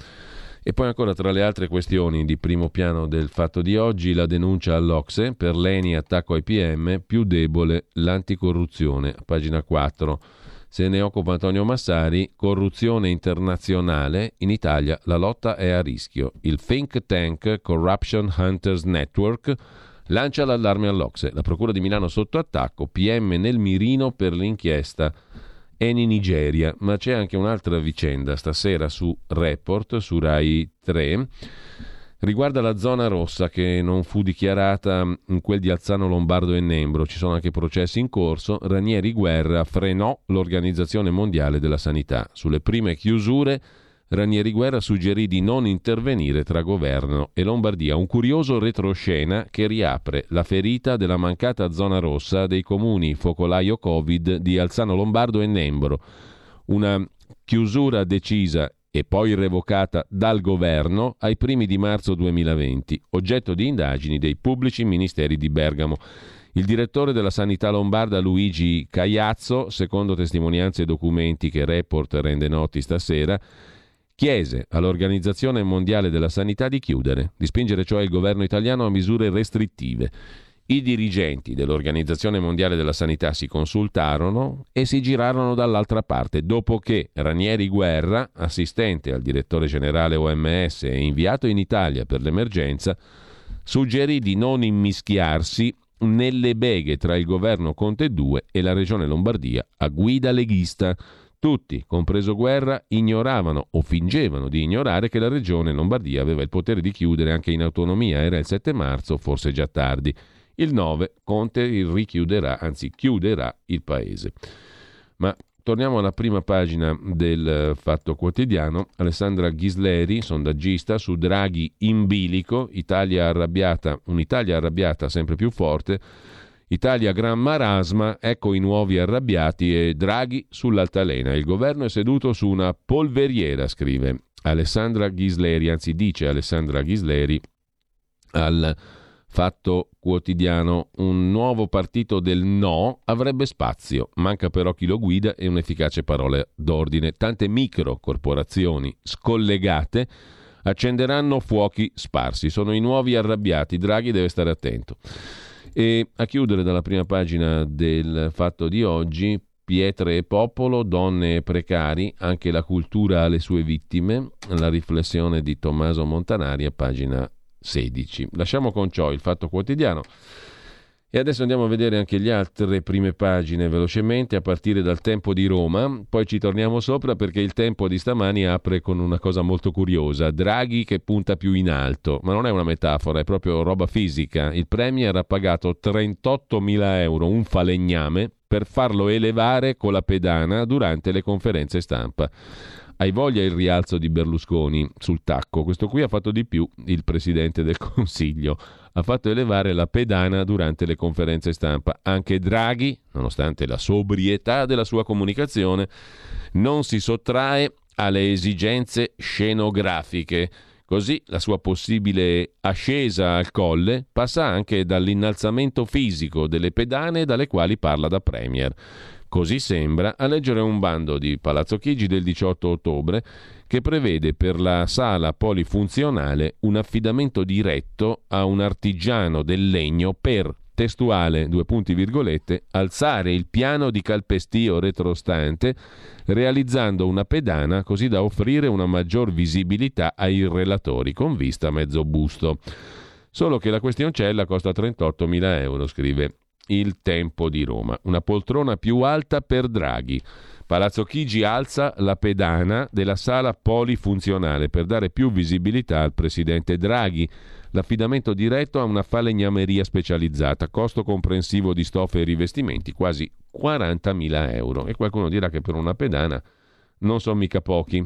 E poi ancora, tra le altre questioni di primo piano del Fatto di oggi, la denuncia all'Ocse, per l'ENI attacco ai PM, più debole l'anticorruzione, pagina 4. Se ne occupa Antonio Massari, corruzione internazionale, in Italia la lotta è a rischio. Il think tank Corruption Hunters Network lancia l'allarme all'Ocse, la Procura di Milano sotto attacco, PM nel mirino per l'inchiesta Eni Nigeria. Ma c'è anche un'altra vicenda stasera su Report, su Rai 3, riguarda la zona rossa che non fu dichiarata in quel di Alzano Lombardo e Nembro. Ci sono anche processi in corso. Ranieri Guerra frenò l'Organizzazione Mondiale della Sanità. Sulle prime chiusure Ranieri Guerra suggerì di non intervenire tra governo e Lombardia, un curioso retroscena che riapre la ferita della mancata zona rossa dei comuni focolaio Covid di Alzano Lombardo e Nembro. Una chiusura decisa e poi revocata dal governo ai primi di marzo 2020, oggetto di indagini dei pubblici ministeri di Bergamo. Il direttore della Sanità Lombarda Luigi Caiazzo, secondo testimonianze e documenti che Report rende noti stasera, chiese all'Organizzazione Mondiale della Sanità di chiudere, di spingere cioè il governo italiano a misure restrittive. I dirigenti dell'Organizzazione Mondiale della Sanità si consultarono e si girarono dall'altra parte, dopo che Ranieri Guerra, assistente al direttore generale OMS e inviato in Italia per l'emergenza, suggerì di non immischiarsi nelle beghe tra il governo Conte 2 e la regione Lombardia a guida leghista. Tutti, compreso Guerra, ignoravano o fingevano di ignorare che la regione Lombardia aveva il potere di chiudere anche in autonomia. Era il 7 marzo, forse già tardi. Il 9 Conte chiuderà il paese. Ma torniamo alla prima pagina del Fatto Quotidiano. Alessandra Ghisleri, sondaggista, su Draghi in bilico, Italia arrabbiata, un'Italia arrabbiata sempre più forte, Italia gran marasma, ecco i nuovi arrabbiati e Draghi sull'altalena. Il governo è seduto su una polveriera, scrive Alessandra Ghisleri, anzi dice Alessandra Ghisleri al Fatto Quotidiano. Un nuovo partito del no avrebbe spazio, manca però chi lo guida e un'efficace parola d'ordine. Tante micro corporazioni scollegate accenderanno fuochi sparsi, sono i nuovi arrabbiati, Draghi deve stare attento. E a chiudere dalla prima pagina del Fatto di oggi, pietre e popolo, donne e precari, anche la cultura ha le sue vittime, la riflessione di Tommaso Montanari a pagina 16. Lasciamo con ciò il Fatto Quotidiano e adesso andiamo a vedere anche le altre prime pagine velocemente, a partire dal Tempo di Roma, poi ci torniamo sopra perché il Tempo di stamani apre con una cosa molto curiosa, Draghi che punta più in alto, ma non è una metafora, è proprio roba fisica. Il premier ha pagato 38.000 euro un falegname per farlo elevare con la pedana durante le conferenze stampa. Hai voglia il rialzo di Berlusconi sul tacco? Questo qui ha fatto di più, il Presidente del Consiglio. Ha fatto elevare la pedana durante le conferenze stampa. Anche Draghi, nonostante la sobrietà della sua comunicazione, non si sottrae alle esigenze scenografiche. Così la sua possibile ascesa al colle passa anche dall'innalzamento fisico delle pedane dalle quali parla da premier. Così sembra a leggere un bando di Palazzo Chigi del 18 ottobre che prevede per la sala polifunzionale un affidamento diretto a un artigiano del legno per, testuale, alzare il piano di calpestio retrostante realizzando una pedana così da offrire una maggior visibilità ai relatori con vista a mezzo busto. Solo che la questioncella costa 38.000 euro, scrive Il Tempo di Roma. Una poltrona più alta per Draghi. Palazzo Chigi alza la pedana della sala polifunzionale per dare più visibilità al presidente Draghi. L'affidamento diretto a una falegnameria specializzata, costo comprensivo di stoffe e rivestimenti quasi 40.000 euro. E qualcuno dirà che per una pedana non sono mica pochi.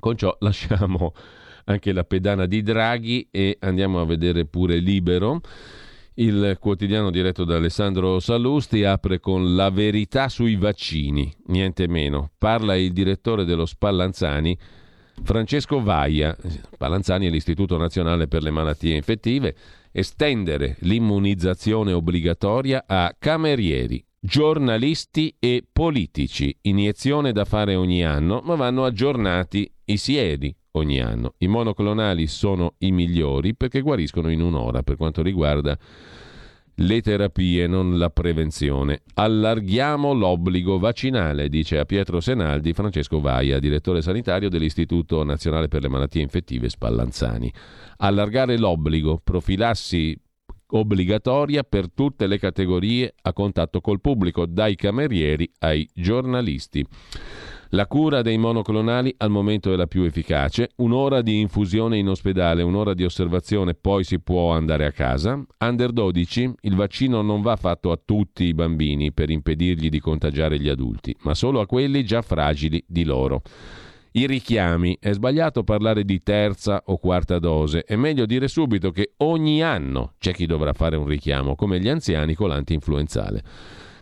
Con ciò lasciamo anche la pedana di Draghi e andiamo a vedere pure Libero. Il quotidiano diretto da Alessandro Sallusti apre con la verità sui vaccini, niente meno. Parla il direttore dello Spallanzani, Francesco Vaia. Spallanzani è l'Istituto Nazionale per le Malattie Infettive. Estendere l'immunizzazione obbligatoria a camerieri, giornalisti e politici. Iniezione da fare ogni anno, ma vanno aggiornati i sieri ogni anno. I monoclonali sono i migliori perché guariscono in un'ora per quanto riguarda le terapie, non la prevenzione. Allarghiamo l'obbligo vaccinale, dice a Pietro Senaldi Francesco Vaia, direttore sanitario dell'Istituto Nazionale per le Malattie Infettive Spallanzani. Allargare l'obbligo, profilassi obbligatoria per tutte le categorie a contatto col pubblico, dai camerieri ai giornalisti. La cura dei monoclonali al momento è la più efficace, un'ora di infusione in ospedale, un'ora di osservazione, poi si può andare a casa. Under 12, il vaccino non va fatto a tutti i bambini per impedirgli di contagiare gli adulti, ma solo a quelli già fragili di loro. I richiami, è sbagliato parlare di terza o quarta dose, è meglio dire subito che ogni anno c'è chi dovrà fare un richiamo, come gli anziani con l'antinfluenzale.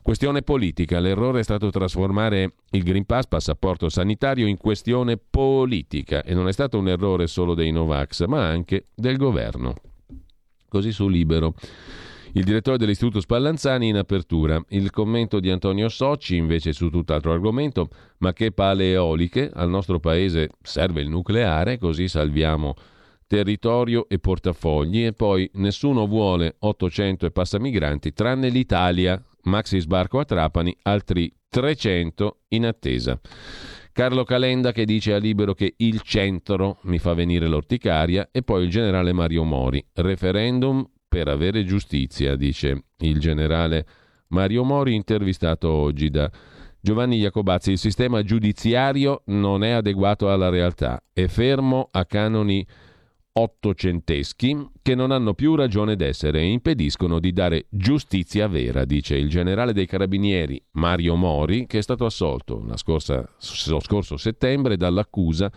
Questione politica, l'errore è stato trasformare il Green Pass, passaporto sanitario, in questione politica e non è stato un errore solo dei Novax ma anche del governo. Così su Libero. Il direttore dell'Istituto Spallanzani in apertura. Il commento di Antonio Socci invece su tutt'altro argomento, ma che pale eoliche, al nostro paese serve il nucleare, così salviamo territorio e portafogli, e poi nessuno vuole 800 e passa migranti tranne l'Italia. Maxi sbarco a Trapani, altri 300 in attesa. Carlo Calenda che dice a Libero che il centro mi fa venire l'orticaria, e poi il generale Mario Mori, referendum per avere giustizia, dice il generale Mario Mori, intervistato oggi da Giovanni Iacobazzi. Il sistema giudiziario non è adeguato alla realtà, è fermo a canoni ottocenteschi che non hanno più ragione d'essere e impediscono di dare giustizia vera, dice il generale dei carabinieri Mario Mori, che è stato assolto lo scorso settembre dall'accusa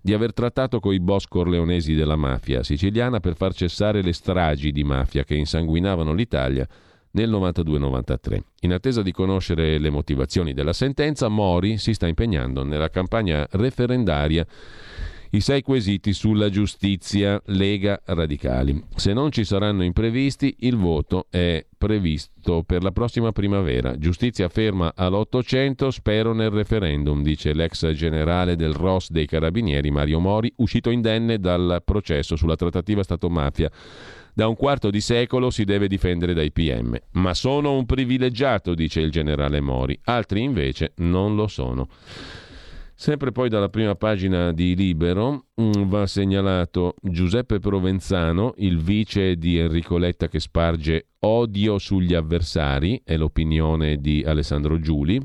di aver trattato coi boss corleonesi della mafia siciliana per far cessare le stragi di mafia che insanguinavano l'Italia nel 92-93. In attesa di conoscere le motivazioni della sentenza, Mori si sta impegnando nella campagna referendaria I 6 quesiti sulla giustizia Lega Radicali. Se non ci saranno imprevisti, il voto è previsto per la prossima primavera. Giustizia ferma all'800, spero nel referendum, dice l'ex generale del ROS dei Carabinieri Mario Mori, uscito indenne dal processo sulla trattativa Stato-mafia. Da un quarto di secolo si deve difendere dai PM. Ma sono un privilegiato, dice il generale Mori. Altri invece non lo sono. Sempre poi dalla prima pagina di Libero va segnalato Giuseppe Provenzano, il vice di Enrico Letta che sparge odio sugli avversari, è l'opinione di Alessandro Giuli,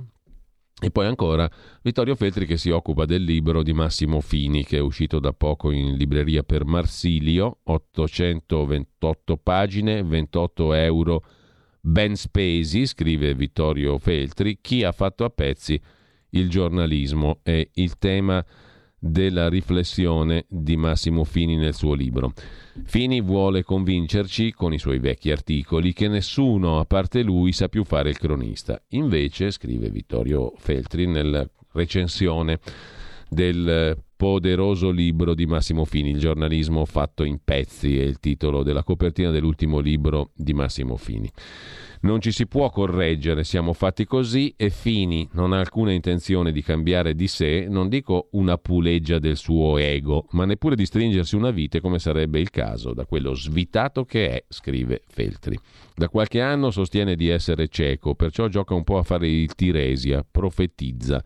e poi ancora Vittorio Feltri che si occupa del libro di Massimo Fini che è uscito da poco in libreria per Marsilio, 828 pagine, 28 euro ben spesi, scrive Vittorio Feltri, chi ha fatto a pezzi il giornalismo è il tema della riflessione di Massimo Fini nel suo libro. Fini vuole convincerci con i suoi vecchi articoli che nessuno a parte lui sa più fare il cronista. Invece, scrive Vittorio Feltri nella recensione del poderoso libro di Massimo Fini, Il giornalismo fatto in pezzi è il titolo della copertina dell'ultimo libro di Massimo Fini. Non ci si può correggere, siamo fatti così e Fini non ha alcuna intenzione di cambiare di sé, non dico una puleggia del suo ego, ma neppure di stringersi una vite come sarebbe il caso, da quello svitato che è, scrive Feltri. Da qualche anno sostiene di essere cieco, perciò gioca un po' a fare il Tiresia, profetizza.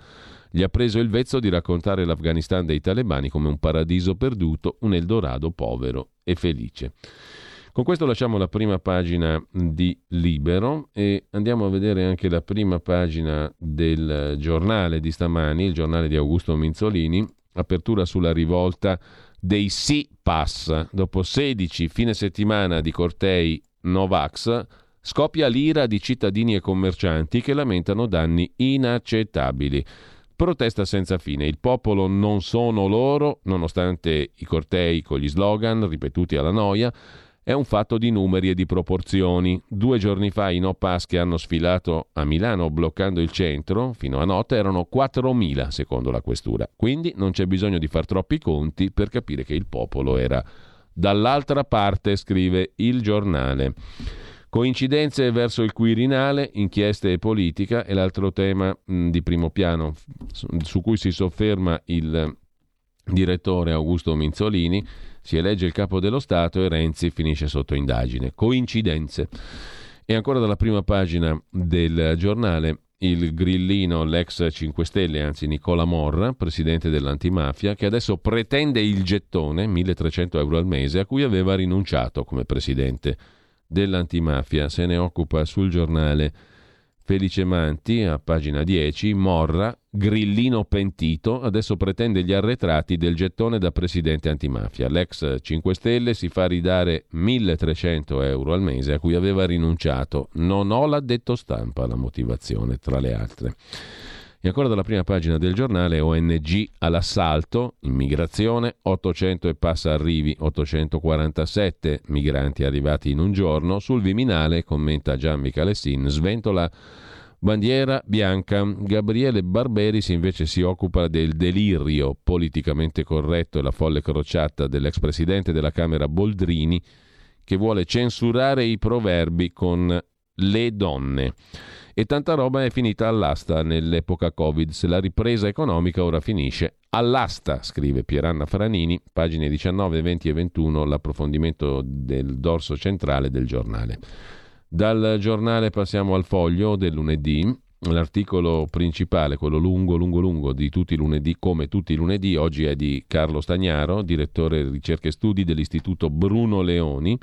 Gli ha preso il vezzo di raccontare l'Afghanistan dei talebani come un paradiso perduto, un Eldorado povero e felice. Con questo lasciamo la prima pagina di Libero e andiamo a vedere anche la prima pagina del giornale di stamani, il giornale di Augusto Minzolini, apertura sulla rivolta dei sì passa. Dopo 16 fine settimana di cortei Novax, scoppia l'ira di cittadini e commercianti che lamentano danni inaccettabili. Protesta senza fine, il popolo non sono loro, nonostante i cortei con gli slogan ripetuti alla noia, è un fatto di numeri e di proporzioni. 2 giorni fa i no pass che hanno sfilato a Milano bloccando il centro, fino a notte erano 4.000 secondo la questura, quindi non c'è bisogno di far troppi conti per capire che il popolo era dall'altra parte, scrive il giornale. Coincidenze verso il Quirinale, inchieste e politica è l'altro tema di primo piano su cui si sofferma il direttore Augusto Minzolini. Si elegge il capo dello Stato e Renzi finisce sotto indagine. Coincidenze. E ancora dalla prima pagina del giornale il grillino, l'ex 5 Stelle, anzi Nicola Morra, presidente dell'antimafia, che adesso pretende il gettone, 1.300 euro al mese, a cui aveva rinunciato come presidente dell'antimafia. Se ne occupa sul giornale Felice Manti a pagina 10. Morra, grillino pentito, adesso pretende gli arretrati del gettone da presidente antimafia. L'ex 5 Stelle si fa ridare 1.300 euro al mese a cui aveva rinunciato. Non ho l'addetto stampa, la motivazione tra le altre. E ancora dalla prima pagina del giornale, ONG all'assalto, immigrazione, 800 e passa arrivi, 847 migranti arrivati in un giorno. Sul Viminale, commenta Gian Michalessin, sventola bandiera bianca. Gabriele Barberis invece si occupa del delirio politicamente corretto e la folle crociata dell'ex presidente della Camera Boldrini, che vuole censurare i proverbi con le donne. E tanta roba è finita all'asta nell'epoca Covid. Se la ripresa economica ora finisce all'asta, scrive Pieranna Franini, pagine 19, 20 e 21, l'approfondimento del dorso centrale del giornale. Dal giornale passiamo al Foglio del lunedì, l'articolo principale, quello lungo di tutti i lunedì, come tutti i lunedì, oggi è di Carlo Stagnaro, direttore ricerche e studi dell'Istituto Bruno Leoni,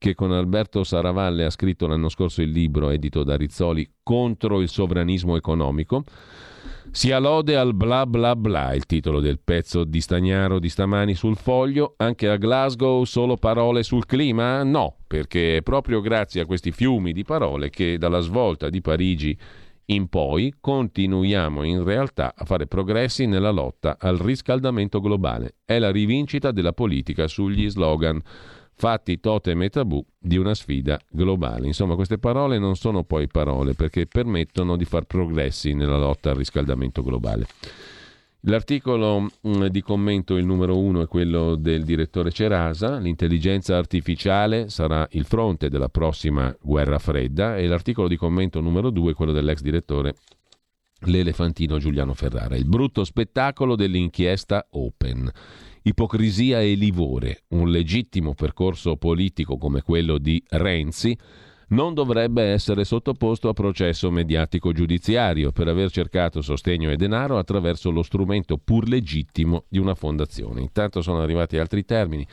che con Alberto Saravalle ha scritto l'anno scorso il libro edito da Rizzoli Contro il sovranismo economico. Si lode al bla bla bla, il titolo del pezzo di Stagnaro di stamani sul Foglio. Anche a Glasgow solo parole sul clima? No, perché è proprio grazie a questi fiumi di parole che dalla svolta di Parigi in poi continuiamo in realtà a fare progressi nella lotta al riscaldamento globale. È la rivincita della politica sugli slogan fatti totem e tabù di una sfida globale. Insomma, queste parole non sono poi parole, perché permettono di far progressi nella lotta al riscaldamento globale. L'articolo di commento, il numero 1, è quello del direttore Cerasa. L'intelligenza artificiale sarà il fronte della prossima guerra fredda, e l'articolo di commento numero 2 è quello dell'ex direttore l'elefantino Giuliano Ferrara. Il brutto spettacolo dell'inchiesta Open. Ipocrisia e livore. Un legittimo percorso politico come quello di Renzi non dovrebbe essere sottoposto a processo mediatico giudiziario per aver cercato sostegno e denaro attraverso lo strumento pur legittimo di una fondazione. Intanto sono arrivati altri termini.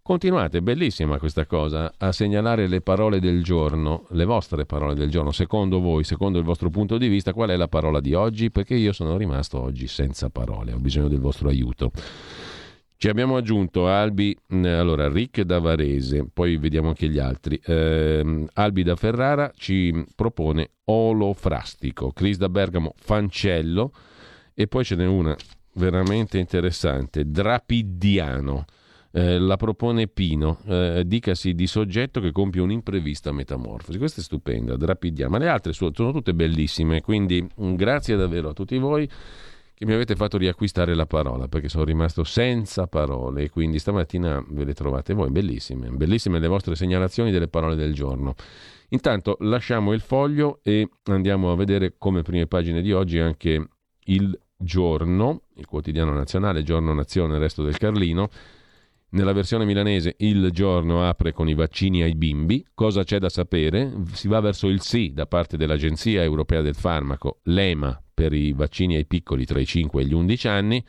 Continuate, bellissima questa cosa, a segnalare le parole del giorno, le vostre parole del giorno. Secondo voi, secondo il vostro punto di vista, qual è la parola di oggi? Perché io sono rimasto oggi senza parole, ho bisogno del vostro aiuto. Ci abbiamo aggiunto Albi, allora Rick da Varese, poi vediamo anche gli altri. Albi da Ferrara ci propone olofrastico, Chris da Bergamo fancello, e poi ce n'è una veramente interessante, drapidiano, la propone Pino, dicasi di soggetto che compie un'imprevista metamorfosi. Questa è stupenda, drapidiano, ma le altre sono tutte bellissime, quindi grazie davvero a tutti voi che mi avete fatto riacquistare la parola, perché sono rimasto senza parole, quindi stamattina ve le trovate voi, bellissime, bellissime le vostre segnalazioni delle parole del giorno. Intanto lasciamo il Foglio e andiamo a vedere come prime pagine di oggi anche Il Giorno, il quotidiano nazionale, Giorno, Nazione, Resto del Carlino. Nella versione milanese Il Giorno apre con i vaccini ai bimbi. Cosa c'è da sapere? Si va verso il sì da parte dell'Agenzia Europea del Farmaco, l'EMA, per i vaccini ai piccoli tra i 5 e gli 11 anni.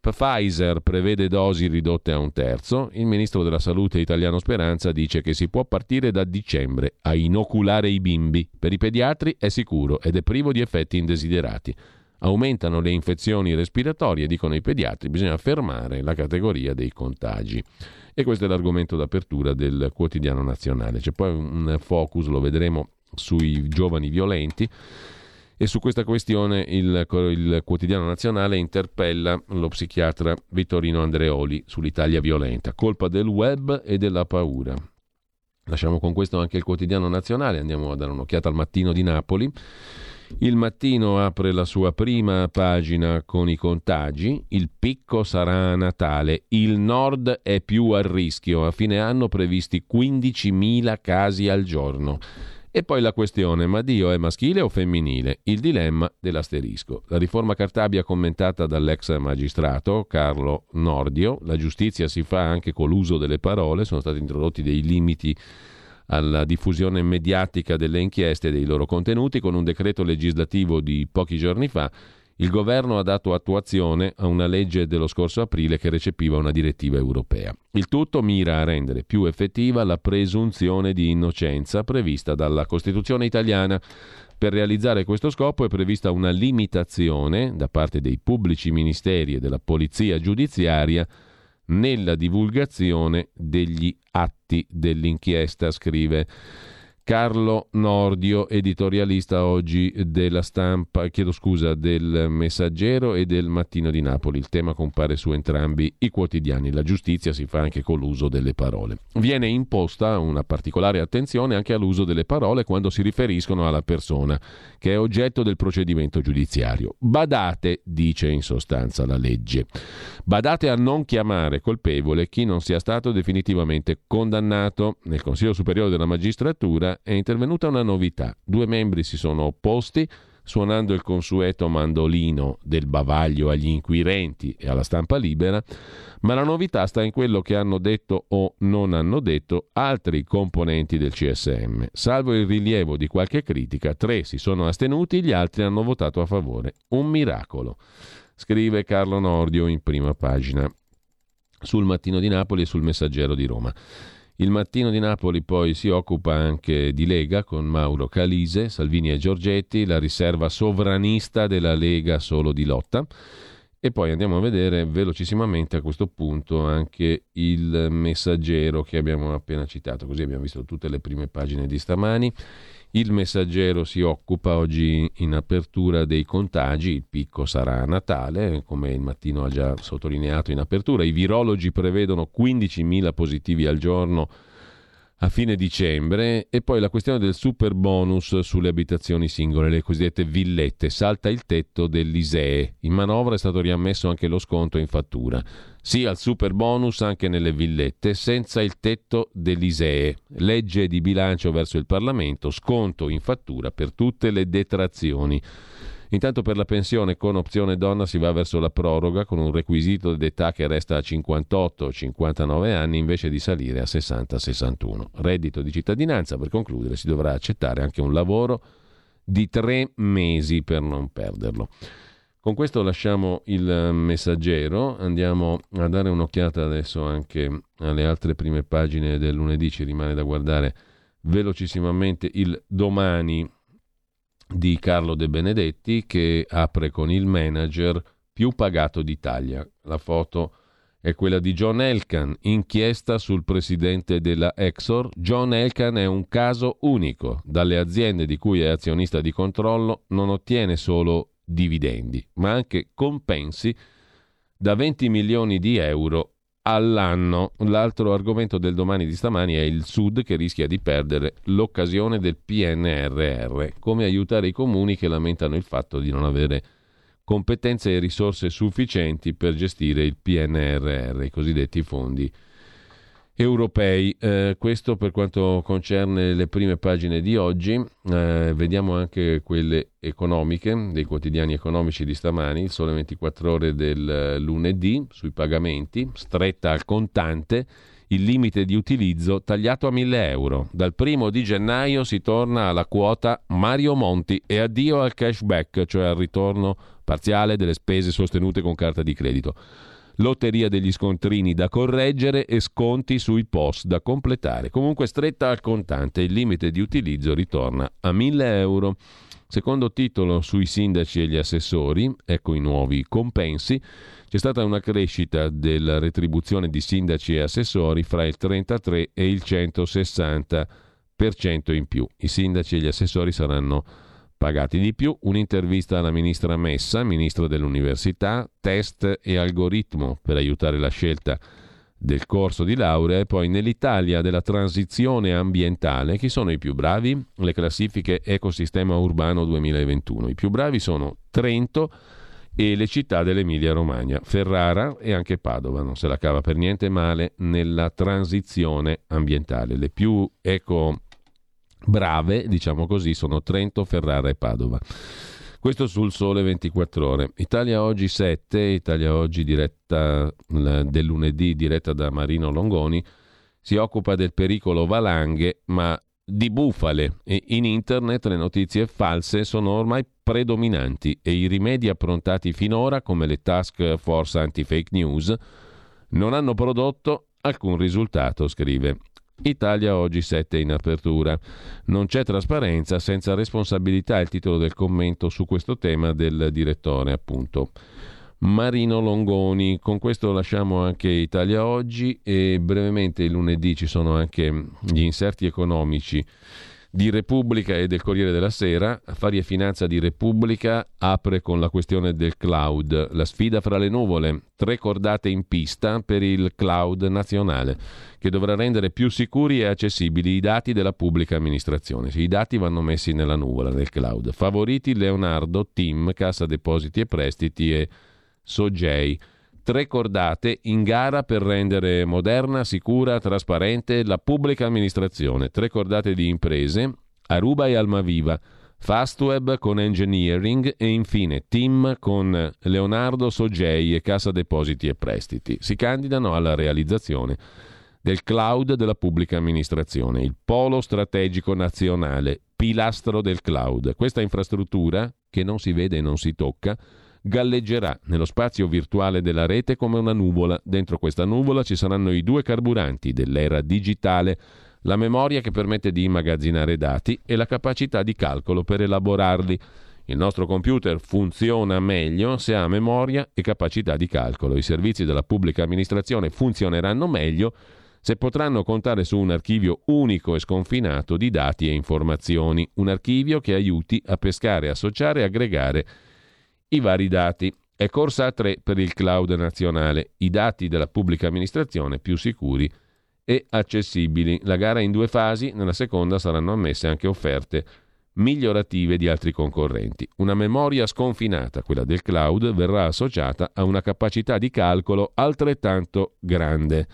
Pfizer prevede dosi ridotte a 1/3. Il ministro della Salute italiano Speranza dice che si può partire da dicembre a inoculare i bimbi. Per i pediatri è sicuro ed è privo di effetti indesiderati. Aumentano le infezioni respiratorie, dicono i pediatri, bisogna fermare la categoria dei contagi. E questo è l'argomento d'apertura del quotidiano nazionale. C'è poi un focus, lo vedremo, sui giovani violenti, e su questa questione il quotidiano nazionale interpella lo psichiatra Vittorino Andreoli sull'Italia violenta, colpa del web e della paura. Lasciamo con questo anche il quotidiano nazionale, andiamo a dare un'occhiata al Mattino di Napoli. Il Mattino apre la sua prima pagina con i contagi. Il picco sarà a Natale, il Nord è più a rischio, a fine anno previsti 15.000 casi al giorno. E poi la questione, ma Dio è maschile o femminile? Il dilemma dell'asterisco. La riforma Cartabia commentata dall'ex magistrato Carlo Nordio. La giustizia si fa anche con l'uso delle parole, sono stati introdotti dei limiti alla diffusione mediatica delle inchieste e dei loro contenuti. Con un decreto legislativo di pochi giorni fa, il governo ha dato attuazione a una legge dello scorso aprile che recepiva una direttiva europea. Il tutto mira a rendere più effettiva la presunzione di innocenza prevista dalla Costituzione italiana. Per realizzare questo scopo è prevista una limitazione da parte dei pubblici ministeri e della polizia giudiziaria nella divulgazione degli atti dell'inchiesta, scrive Carlo Nordio, editorialista oggi della Stampa, del Messaggero e del Mattino di Napoli. Il tema compare su entrambi i quotidiani. La giustizia si fa anche con l'uso delle parole. Viene imposta una particolare attenzione anche all'uso delle parole quando si riferiscono alla persona che è oggetto del procedimento giudiziario. Badate, dice in sostanza la legge, badate a non chiamare colpevole chi non sia stato definitivamente condannato. Nel Consiglio Superiore della Magistratura è intervenuta una novità. 2 membri si sono opposti, suonando il consueto mandolino del bavaglio agli inquirenti e alla stampa libera, ma la novità sta in quello che hanno detto o non hanno detto altri componenti del CSM. Salvo il rilievo di qualche critica, 3 si sono astenuti, gli altri hanno votato a favore. Un miracolo, scrive Carlo Nordio in prima pagina sul Mattino di Napoli e sul Messaggero di Roma. Il Mattino di Napoli poi si occupa anche di Lega con Mauro Calise, Salvini e Giorgetti, la riserva sovranista della Lega solo di lotta. E poi andiamo a vedere velocissimamente a questo punto anche il Messaggero che abbiamo appena citato, così abbiamo visto tutte le prime pagine di stamani. Il Messaggero si occupa oggi in apertura dei contagi, il picco sarà a Natale, come il Mattino ha già sottolineato in apertura. I virologi prevedono 15.000 positivi al giorno a fine dicembre. E poi la questione del super bonus sulle abitazioni singole, le cosiddette villette, salta il tetto dell'ISEE. In manovra è stato riammesso anche lo sconto in fattura. Sì al super bonus anche nelle villette, senza il tetto dell'ISEE. Legge di bilancio verso il Parlamento, sconto in fattura per tutte le detrazioni. Intanto per la pensione con opzione donna si va verso la proroga con un requisito d'età che resta a 58-59 anni invece di salire a 60-61. Reddito di cittadinanza, per concludere, si dovrà accettare anche un lavoro di 3 mesi per non perderlo. Con questo lasciamo il Messaggero, andiamo a dare un'occhiata adesso anche alle altre prime pagine del lunedì, ci rimane da guardare velocissimamente il Domani di Carlo De Benedetti che apre con il manager più pagato d'Italia. La foto è quella di John Elkann, inchiesta sul presidente della Exor. John Elkann è un caso unico, dalle aziende di cui è azionista di controllo non ottiene solo dividendi, ma anche compensi da 20 milioni di euro all'anno. L'altro argomento del Domani di stamani è il Sud che rischia di perdere l'occasione del PNRR, come aiutare i comuni che lamentano il fatto di non avere competenze e risorse sufficienti per gestire il PNRR, i cosiddetti fondi europei. Questo per quanto concerne le prime pagine di oggi. Vediamo anche quelle economiche, dei quotidiani economici di stamani. Il Sole 24 Ore del lunedì sui pagamenti, stretta al contante, il limite di utilizzo tagliato a 1.000 euro. Dal 1 gennaio si torna alla quota Mario Monti e addio al cashback, cioè al ritorno parziale delle spese sostenute con carta di credito. Lotteria degli scontrini da correggere e sconti sui POS da completare. Comunque stretta al contante, il limite di utilizzo ritorna a 1.000 euro. Secondo titolo sui sindaci e gli assessori, ecco i nuovi compensi. C'è stata una crescita della retribuzione di sindaci e assessori fra il 33 e il 160% in più. I sindaci e gli assessori saranno pagati di più. Un'intervista alla ministra Messa, ministra dell'università, test e algoritmo per aiutare la scelta del corso di laurea. E poi nell'Italia della transizione ambientale, chi sono i più bravi? Le classifiche Ecosistema Urbano 2021. I più bravi sono Trento e le città dell'Emilia-Romagna, Ferrara e anche Padova. Non se la cava per niente male nella transizione ambientale. Le più brave, diciamo così, sono Trento, Ferrara e Padova. Questo sul Sole 24 Ore. Italia Oggi 7, Italia Oggi diretta del lunedì, diretta da Marino Longoni, si occupa del pericolo valanghe, ma di bufale. E in internet le notizie false sono ormai predominanti e i rimedi approntati finora, come le task force anti-fake news, non hanno prodotto alcun risultato, scrive Italia Oggi 7 in apertura. Non c'è trasparenza senza responsabilità, il titolo del commento su questo tema del direttore, appunto, Marino Longoni. Con questo lasciamo anche Italia Oggi e brevemente il lunedì ci sono anche gli inserti economici di Repubblica e del Corriere della Sera. Affari e Finanza di Repubblica apre con la questione del cloud, la sfida fra le nuvole, 3 cordate in pista per il cloud nazionale che dovrà rendere più sicuri e accessibili i dati della pubblica amministrazione. I dati vanno messi nella nuvola del cloud. Favoriti Leonardo, TIM, Cassa Depositi e Prestiti e Sogei. 3 cordate in gara per rendere moderna, sicura, trasparente la pubblica amministrazione. 3 cordate di imprese, Aruba e Almaviva, Fastweb con Engineering e infine TIM con Leonardo, Sogei e Cassa Depositi e Prestiti. Si candidano alla realizzazione del cloud della pubblica amministrazione, il polo strategico nazionale, pilastro del cloud. Questa infrastruttura, che non si vede e non si tocca, galleggerà nello spazio virtuale della rete come una nuvola. Dentro questa nuvola ci saranno i due carburanti dell'era digitale, la memoria che permette di immagazzinare dati e la capacità di calcolo per elaborarli. Il nostro computer funziona meglio se ha memoria e capacità di calcolo. I servizi della pubblica amministrazione funzioneranno meglio se potranno contare su un archivio unico e sconfinato di dati e informazioni, un archivio che aiuti a pescare, associare e aggregare i vari dati. È corsa a tre per il cloud nazionale, i dati della pubblica amministrazione più sicuri e accessibili. La gara è in due fasi, nella seconda saranno ammesse anche offerte migliorative di altri concorrenti. Una memoria sconfinata, quella del cloud, verrà associata a una capacità di calcolo altrettanto grande.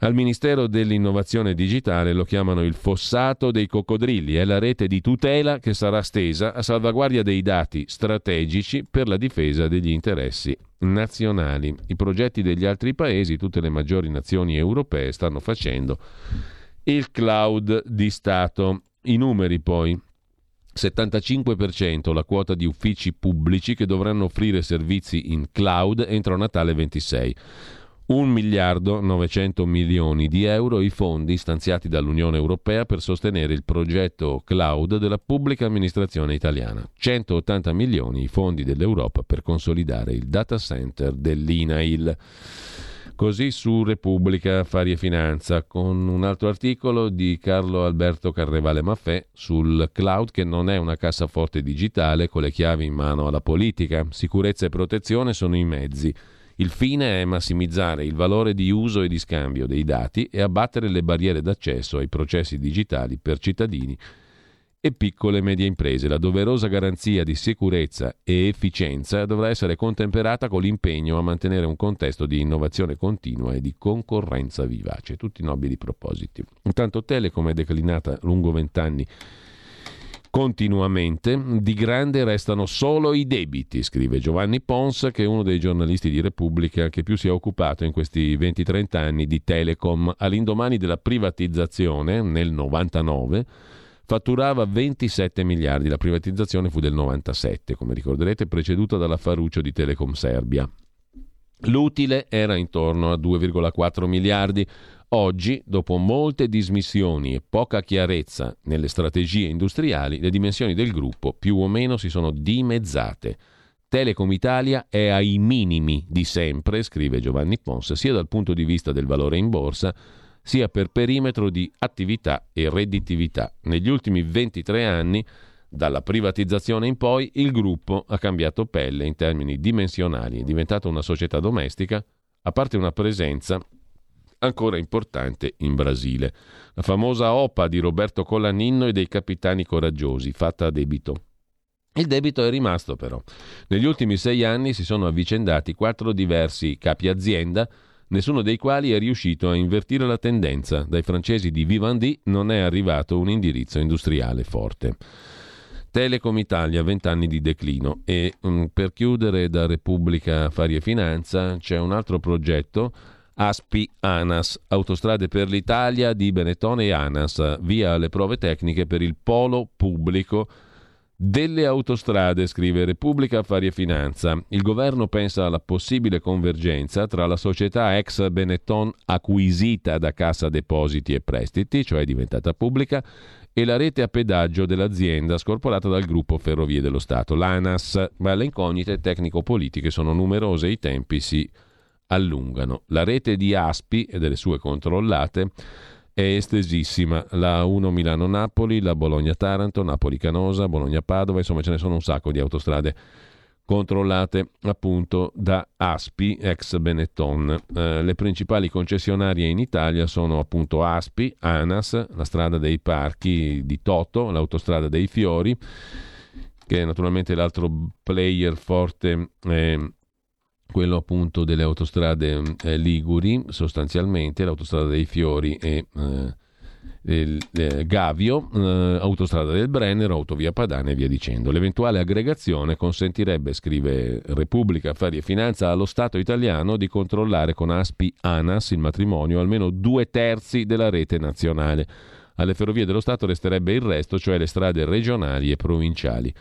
Al Ministero dell'Innovazione Digitale lo chiamano il fossato dei coccodrilli, è la rete di tutela che sarà stesa a salvaguardia dei dati strategici per la difesa degli interessi nazionali. I progetti degli altri paesi, tutte le maggiori nazioni europee, stanno facendo il cloud di Stato. I numeri poi, 75% la quota di uffici pubblici che dovranno offrire servizi in cloud entro Natale 26. 1.900 miliardi di euro i fondi stanziati dall'Unione Europea per sostenere il progetto cloud della pubblica amministrazione italiana. 180 milioni i fondi dell'Europa per consolidare il data center dell'INAIL. Così su Repubblica, Affari e Finanza, con un altro articolo di Carlo Alberto Carnevale Maffè sul cloud che non è una cassaforte digitale con le chiavi in mano alla politica. Sicurezza e protezione sono i mezzi. Il fine è massimizzare il valore di uso e di scambio dei dati e abbattere le barriere d'accesso ai processi digitali per cittadini e piccole e medie imprese. La doverosa garanzia di sicurezza e efficienza dovrà essere contemperata con l'impegno a mantenere un contesto di innovazione continua e di concorrenza vivace. Tutti nobili propositi. Intanto Telecom è declinata lungo 20 anni continuamente, di grande restano solo i debiti, scrive Giovanni Pons, che è uno dei giornalisti di Repubblica che più si è occupato in questi 20-30 anni di Telecom. All'indomani della privatizzazione, nel 99, fatturava 27 miliardi. La privatizzazione fu del 97, come ricorderete, preceduta dall'affaruccio di Telecom Serbia. L'utile era intorno a 2,4 miliardi. Oggi, dopo molte dismissioni e poca chiarezza nelle strategie industriali, le dimensioni del gruppo più o meno si sono dimezzate. Telecom Italia è ai minimi di sempre, scrive Giovanni Pons, sia dal punto di vista del valore in borsa, sia per perimetro di attività e redditività. Negli ultimi 23 anni, dalla privatizzazione in poi, il gruppo ha cambiato pelle in termini dimensionali, è diventata una società domestica, a parte una presenza ancora importante in Brasile. La famosa OPA di Roberto Colaninno e dei capitani coraggiosi, fatta a debito. Il debito è rimasto però. Negli ultimi 6 anni si sono avvicendati 4 diversi capi azienda, nessuno dei quali è riuscito a invertire la tendenza. Dai francesi di Vivendi non è arrivato un indirizzo industriale forte. Telecom Italia, 20 anni di declino. E per chiudere da Repubblica Affari e Finanza c'è un altro progetto, Aspi Anas, Autostrade per l'Italia di Benetton e Anas, via alle prove tecniche per il polo pubblico delle autostrade, scrive Repubblica Affari e Finanza. Il governo pensa alla possibile convergenza tra la società ex Benetton acquisita da Cassa Depositi e Prestiti, cioè diventata pubblica, e la rete a pedaggio dell'azienda scorporata dal gruppo Ferrovie dello Stato, l'ANAS, ma le incognite tecnico-politiche sono numerose e i tempi si allungano. La rete di Aspi e delle sue controllate è estesissima, la A1 Milano-Napoli, la Bologna-Taranto, Napoli-Canosa, Bologna-Padova, insomma ce ne sono un sacco di autostrade controllate appunto da Aspi, ex Benetton. Le principali concessionarie in Italia sono appunto Aspi, Anas, la strada dei parchi di Toto, l'autostrada dei fiori, che è naturalmente l'altro player forte, quello appunto delle autostrade liguri, sostanzialmente l'autostrada dei fiori e Gavio, autostrada del Brennero, autovia Padana e via dicendo. L'eventuale aggregazione consentirebbe, scrive Repubblica Affari e Finanza, allo Stato italiano di controllare con Aspi Anas il matrimonio almeno 2/3 della rete nazionale. Alle Ferrovie dello Stato resterebbe il resto, cioè le strade regionali e provinciali.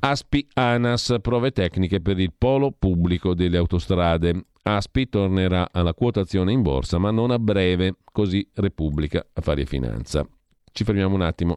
Aspi, ANAS, prove tecniche per il polo pubblico delle autostrade. Aspi tornerà alla quotazione in borsa, ma non a breve, così Repubblica, Affari e Finanza. Ci fermiamo un attimo.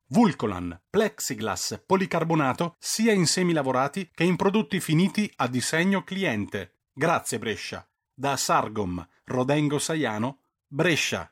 Vulcolan, plexiglass, policarbonato, sia in semi lavorati che in prodotti finiti a disegno cliente. Grazie Brescia. Da Sargom, Rodengo Saiano, Brescia.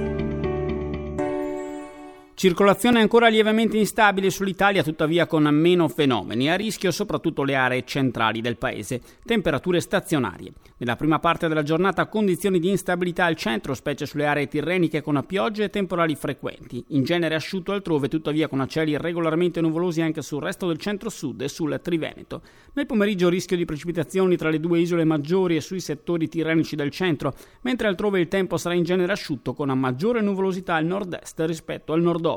Circolazione ancora lievemente instabile sull'Italia, tuttavia con meno fenomeni, a rischio soprattutto le aree centrali del paese, temperature stazionarie. Nella prima parte della giornata condizioni di instabilità al centro, specie sulle aree tirreniche con piogge e temporali frequenti, in genere asciutto altrove, tuttavia con cieli regolarmente nuvolosi anche sul resto del centro-sud e sul Triveneto. Nel pomeriggio rischio di precipitazioni tra le due isole maggiori e sui settori tirrenici del centro, mentre altrove il tempo sarà in genere asciutto con maggiore nuvolosità al nord-est rispetto al nord-ovest.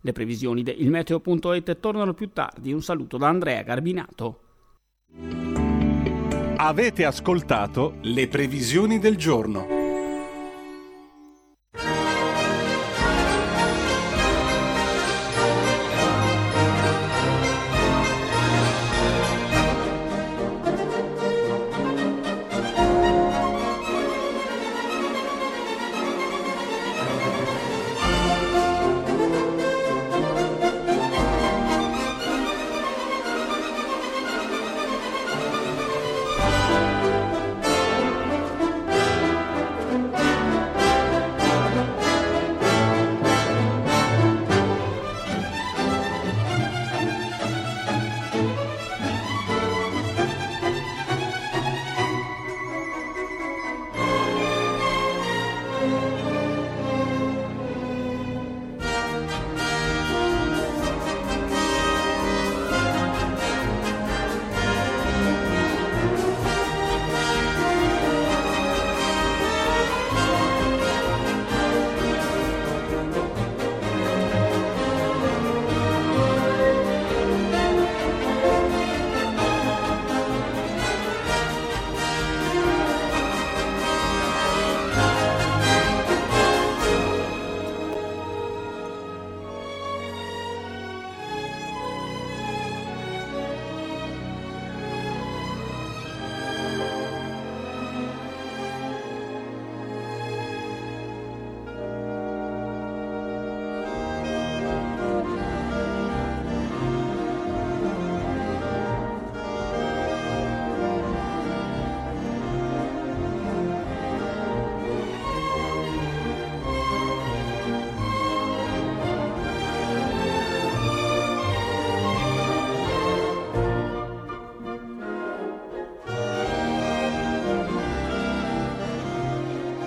Le previsioni del Meteo.it tornano più tardi. Un saluto da Andrea Garbinato. Avete ascoltato le previsioni del giorno.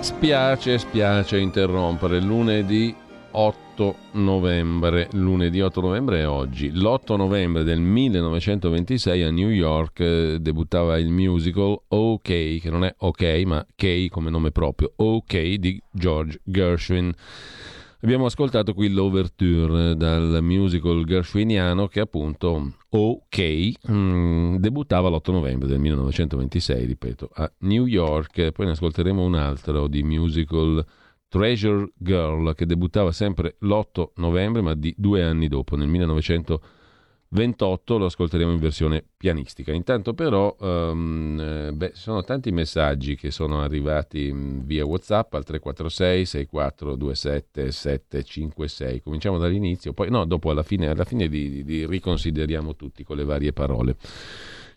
Spiace interrompere. Lunedì 8 novembre è oggi. L'8 novembre del 1926 a New York debuttava il musical OK, che non è OK ma K come nome proprio, OK di George Gershwin. Abbiamo ascoltato qui l'ouverture dal musical gershwiniano che appunto OK debuttava l'8 novembre del 1926, ripeto, a New York. Poi ne ascolteremo un altro di musical, Treasure Girl, che debuttava sempre l'8 novembre ma di 2 anni dopo, nel 1928. Lo ascolteremo in versione pianistica. Intanto però sono tanti messaggi che sono arrivati via WhatsApp al 346 6427 756. Cominciamo dall'inizio, poi no, dopo alla fine li riconsideriamo tutti con le varie parole.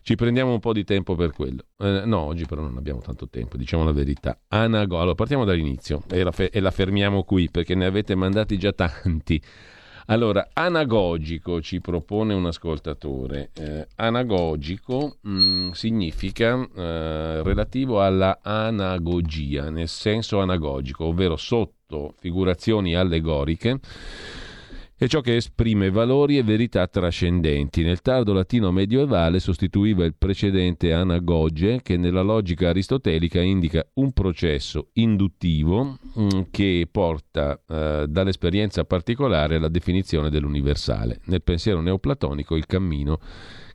Ci prendiamo un po' di tempo per quello. No, oggi però non abbiamo tanto tempo, diciamo la verità. Allora, partiamo dall'inizio e la fermiamo qui perché ne avete mandati già tanti. Allora, anagogico ci propone un ascoltatore. Anagogico significa relativo alla anagogia, nel senso anagogico, ovvero sotto figurazioni allegoriche, è ciò che esprime valori e verità trascendenti. Nel tardo latino medioevale sostituiva il precedente anagoge, che nella logica aristotelica indica un processo induttivo che porta dall'esperienza particolare alla definizione dell'universale. Nel pensiero neoplatonico il cammino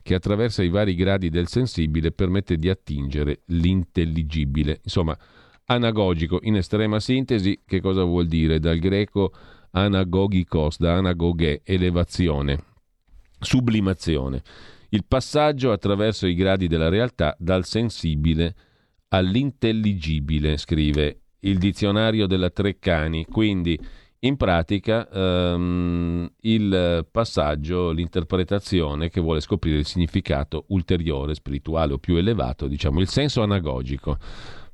che attraversa i vari gradi del sensibile permette di attingere l'intelligibile. Insomma, anagogico in estrema sintesi che cosa vuol dire? Dal greco anagogikos, da anagoghe, elevazione, sublimazione, il passaggio attraverso i gradi della realtà dal sensibile all'intelligibile, scrive il dizionario della Treccani. Quindi in pratica il passaggio, l'interpretazione che vuole scoprire il significato ulteriore, spirituale o più elevato, diciamo il senso anagogico.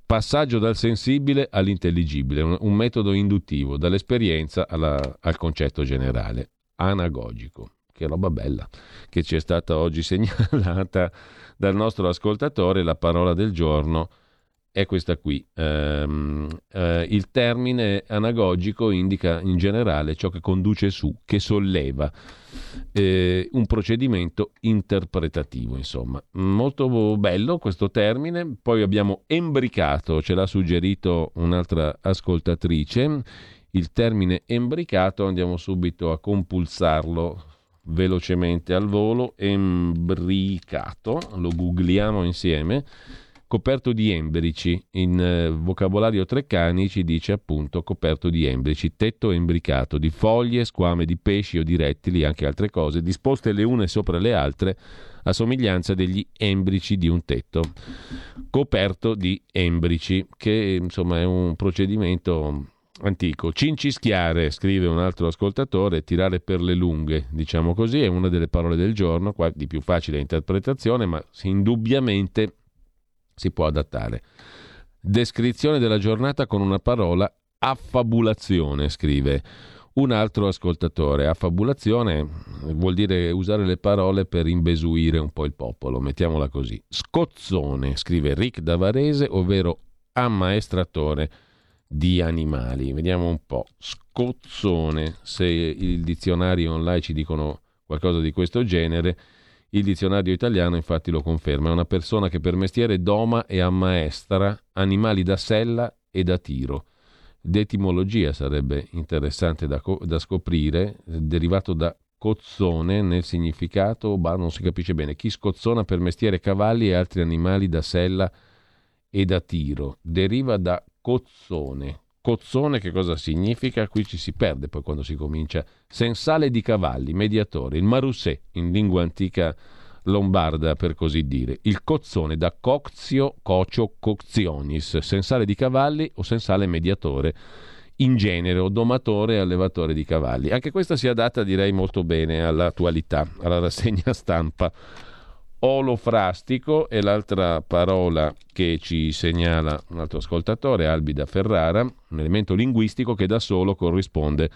Passaggio dal sensibile all'intelligibile, un metodo induttivo, dall'esperienza al concetto generale, anagogico. Che roba bella che ci è stata oggi segnalata dal nostro ascoltatore. La parola del giorno è questa qui. Il termine anagogico indica in generale ciò che conduce su, che solleva un procedimento interpretativo, insomma. Molto bello questo termine. Poi abbiamo embricato, ce l'ha suggerito un'altra ascoltatrice, il termine embricato. Andiamo subito a compulsarlo velocemente al volo. Embricato, lo googliamo insieme. Coperto di embrici, in vocabolario Treccani ci dice appunto coperto di embrici, tetto embricato, di foglie, squame di pesci o di rettili, anche altre cose, disposte le une sopra le altre a somiglianza degli embrici di un tetto. Coperto di embrici, che insomma è un procedimento antico. Cincischiare, scrive un altro ascoltatore, tirare per le lunghe, diciamo così, è una delle parole del giorno, qua di più facile interpretazione, ma indubbiamente si può adattare. Descrizione della giornata con una parola, affabulazione, scrive un altro ascoltatore. Affabulazione vuol dire usare le parole per imbesuire un po' il popolo, mettiamola così. Scozzone, scrive Rick da Varese, ovvero ammaestratore di animali. Vediamo un po'. Scozzone, se il dizionario online ci dicono qualcosa di questo genere. Il dizionario italiano infatti lo conferma, è una persona che per mestiere doma e ammaestra animali da sella e da tiro. D'etimologia sarebbe interessante da scoprire, derivato da cozzone nel significato, ma non si capisce bene. Chi scozzona per mestiere cavalli e altri animali da sella e da tiro, deriva da cozzone. Cozzone che cosa significa? Qui ci si perde poi quando si comincia. Sensale di cavalli, mediatore, il marussè in lingua antica lombarda per così dire. Il cozzone da cozio, cocio, cozionis, sensale di cavalli o sensale mediatore in genere, o domatore e allevatore di cavalli. Anche questa si adatta direi molto bene all'attualità, alla rassegna stampa. Olofrastico è l'altra parola che ci segnala un altro ascoltatore, Albi da Ferrara, un elemento linguistico che da solo corrisponde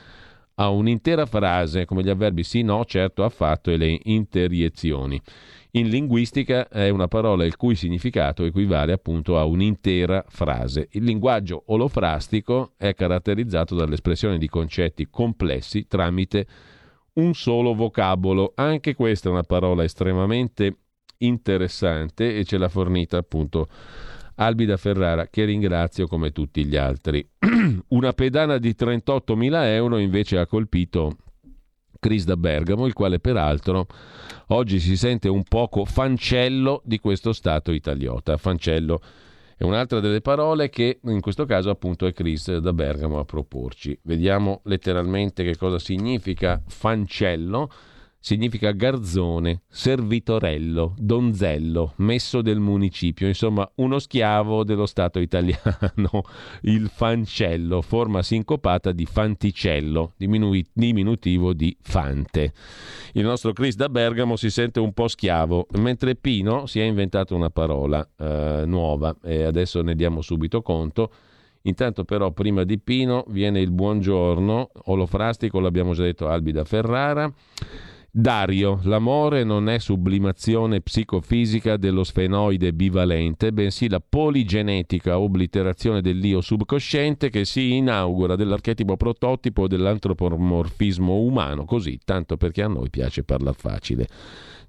a un'intera frase, come gli avverbi sì, no, certo, affatto e le interiezioni. In linguistica è una parola il cui significato equivale appunto a un'intera frase. Il linguaggio olofrastico è caratterizzato dall'espressione di concetti complessi tramite un solo vocabolo. Anche questa è una parola estremamente interessante e ce l'ha fornita appunto Albida Ferrara, che ringrazio come tutti gli altri. Una pedana di 38.000 euro invece ha colpito Chris da Bergamo, il quale peraltro oggi si sente un poco fancello di questo Stato italiota. Fancello è un'altra delle parole che in questo caso appunto è Chris da Bergamo a proporci. Vediamo letteralmente che cosa significa fancello. Significa garzone, servitorello, donzello, messo del municipio, insomma uno schiavo dello Stato italiano, il fancello, forma sincopata di fanticello, diminutivo di fante. Il nostro Chris da Bergamo si sente un po' schiavo, mentre Pino si è inventato una parola nuova e adesso ne diamo subito conto. Intanto però prima di Pino viene il buongiorno, olofrastico l'abbiamo già detto, Albida Ferrara. Dario, l'amore non è sublimazione psicofisica dello sfenoide bivalente, bensì la poligenetica obliterazione dell'io subconsciente che si inaugura dell'archetipo prototipo dell'antropomorfismo umano, così, tanto perché a noi piace parlare facile.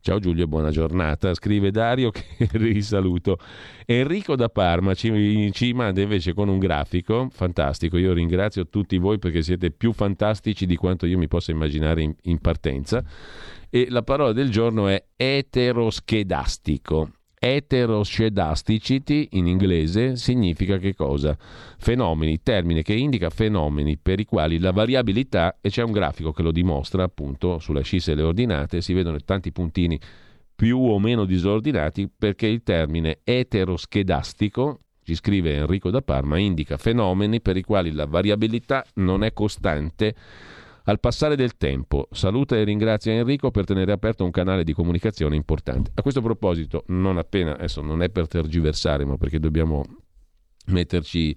Ciao Giulio e buona giornata, scrive Dario che risaluto. Enrico da Parma ci manda invece con un grafico fantastico, io ringrazio tutti voi perché siete più fantastici di quanto io mi possa immaginare in partenza, e la parola del giorno è eteroschedastico. Eteroscedasticity in inglese significa che cosa? Fenomeni, termine che indica fenomeni per i quali la variabilità, e c'è un grafico che lo dimostra appunto sulla scissa e le ordinate, si vedono tanti puntini più o meno disordinati perché il termine eteroschedastico, ci scrive Enrico da Parma, indica fenomeni per i quali la variabilità non è costante al passare del tempo. Saluta e ringrazia Enrico per tenere aperto un canale di comunicazione importante. A questo proposito, non appena, adesso non è per tergiversare, ma perché dobbiamo metterci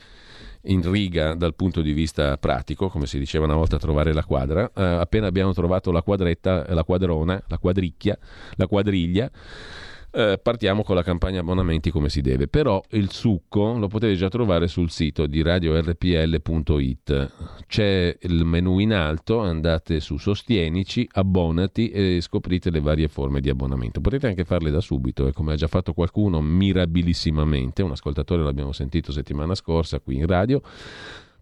in riga dal punto di vista pratico, come si diceva una volta, trovare la quadra. Appena abbiamo trovato la quadretta, la quadrona, la quadricchia, la quadriglia, partiamo con la campagna abbonamenti come si deve, però il succo lo potete già trovare sul sito di radiorpl.it, c'è il menu in alto, andate su sostienici, abbonati e scoprite le varie forme di abbonamento. Potete anche farle da subito, e come ha già fatto qualcuno mirabilissimamente, un ascoltatore l'abbiamo sentito settimana scorsa qui in radio,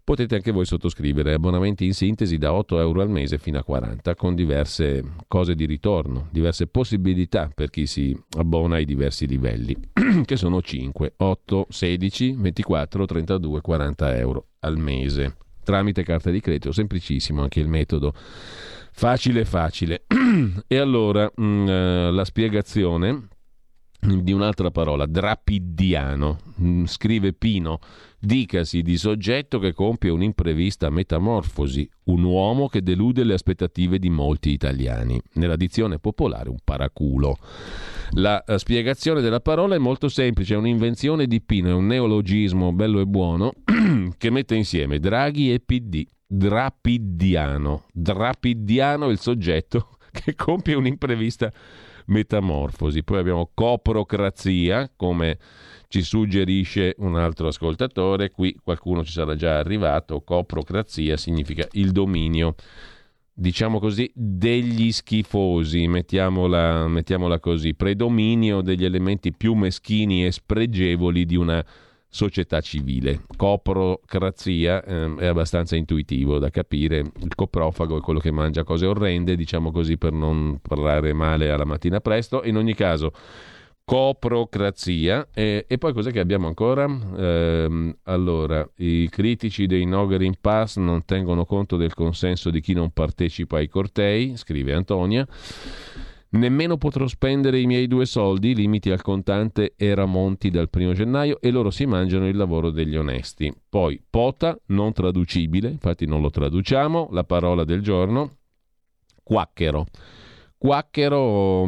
potete anche voi sottoscrivere abbonamenti in sintesi da 8 euro al mese fino a 40, con diverse cose di ritorno, diverse possibilità per chi si abbona ai diversi livelli, che sono 5, 8, 16, 24, 32, 40 euro al mese. Tramite carta di credito, semplicissimo anche il metodo, facile. E allora la spiegazione di un'altra parola, drapidiano, scrive Pino, dicasi di soggetto che compie un'imprevista metamorfosi, un uomo che delude le aspettative di molti italiani, nella dizione popolare un paraculo. La spiegazione della parola è molto semplice, è un'invenzione di Pino, è un neologismo bello e buono che mette insieme Draghi e PD. Drapidiano è il soggetto che compie un'imprevista metamorfosi. Poi abbiamo coprocrazia, come ci suggerisce un altro ascoltatore, qui qualcuno ci sarà già arrivato. Coprocrazia significa il dominio, diciamo così, degli schifosi, mettiamola così, predominio degli elementi più meschini e spregevoli di una società civile. Coprocrazia è abbastanza intuitivo da capire, il coprofago è quello che mangia cose orrende, diciamo così, per non parlare male alla mattina presto. In ogni caso coprocrazia, e poi cos'è che abbiamo ancora? Allora, i critici dei No Green Pass non tengono conto del consenso di chi non partecipa ai cortei, scrive Antonia. Nemmeno potrò spendere i miei 2 soldi, limiti al contante e ramonti dal 1 gennaio, e loro si mangiano il lavoro degli onesti. Poi pota, non traducibile, infatti non lo traduciamo, la parola del giorno, quacchero. Quacchero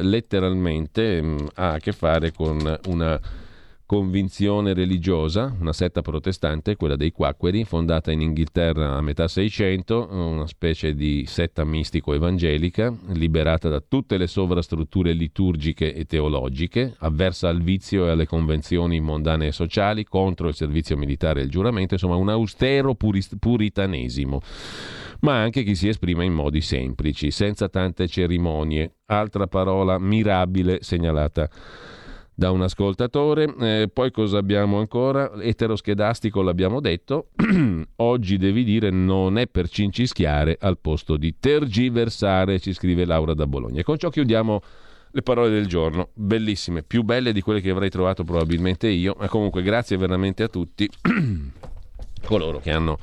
letteralmente ha a che fare con una convinzione religiosa, una setta protestante, quella dei Quacqueri, fondata in Inghilterra a metà Seicento, una specie di setta mistico-evangelica, liberata da tutte le sovrastrutture liturgiche e teologiche, avversa al vizio e alle convenzioni mondane e sociali, contro il servizio militare e il giuramento, insomma un austero puritanesimo, ma anche chi si esprime in modi semplici, senza tante cerimonie. Altra parola mirabile segnalata da un ascoltatore. Poi cosa abbiamo ancora? Eteroschedastico, l'abbiamo detto. Oggi devi dire non è per cincischiare al posto di tergiversare, ci scrive Laura da Bologna. E con ciò chiudiamo le parole del giorno, bellissime, più belle di quelle che avrei trovato probabilmente io, ma comunque grazie veramente a tutti coloro che hanno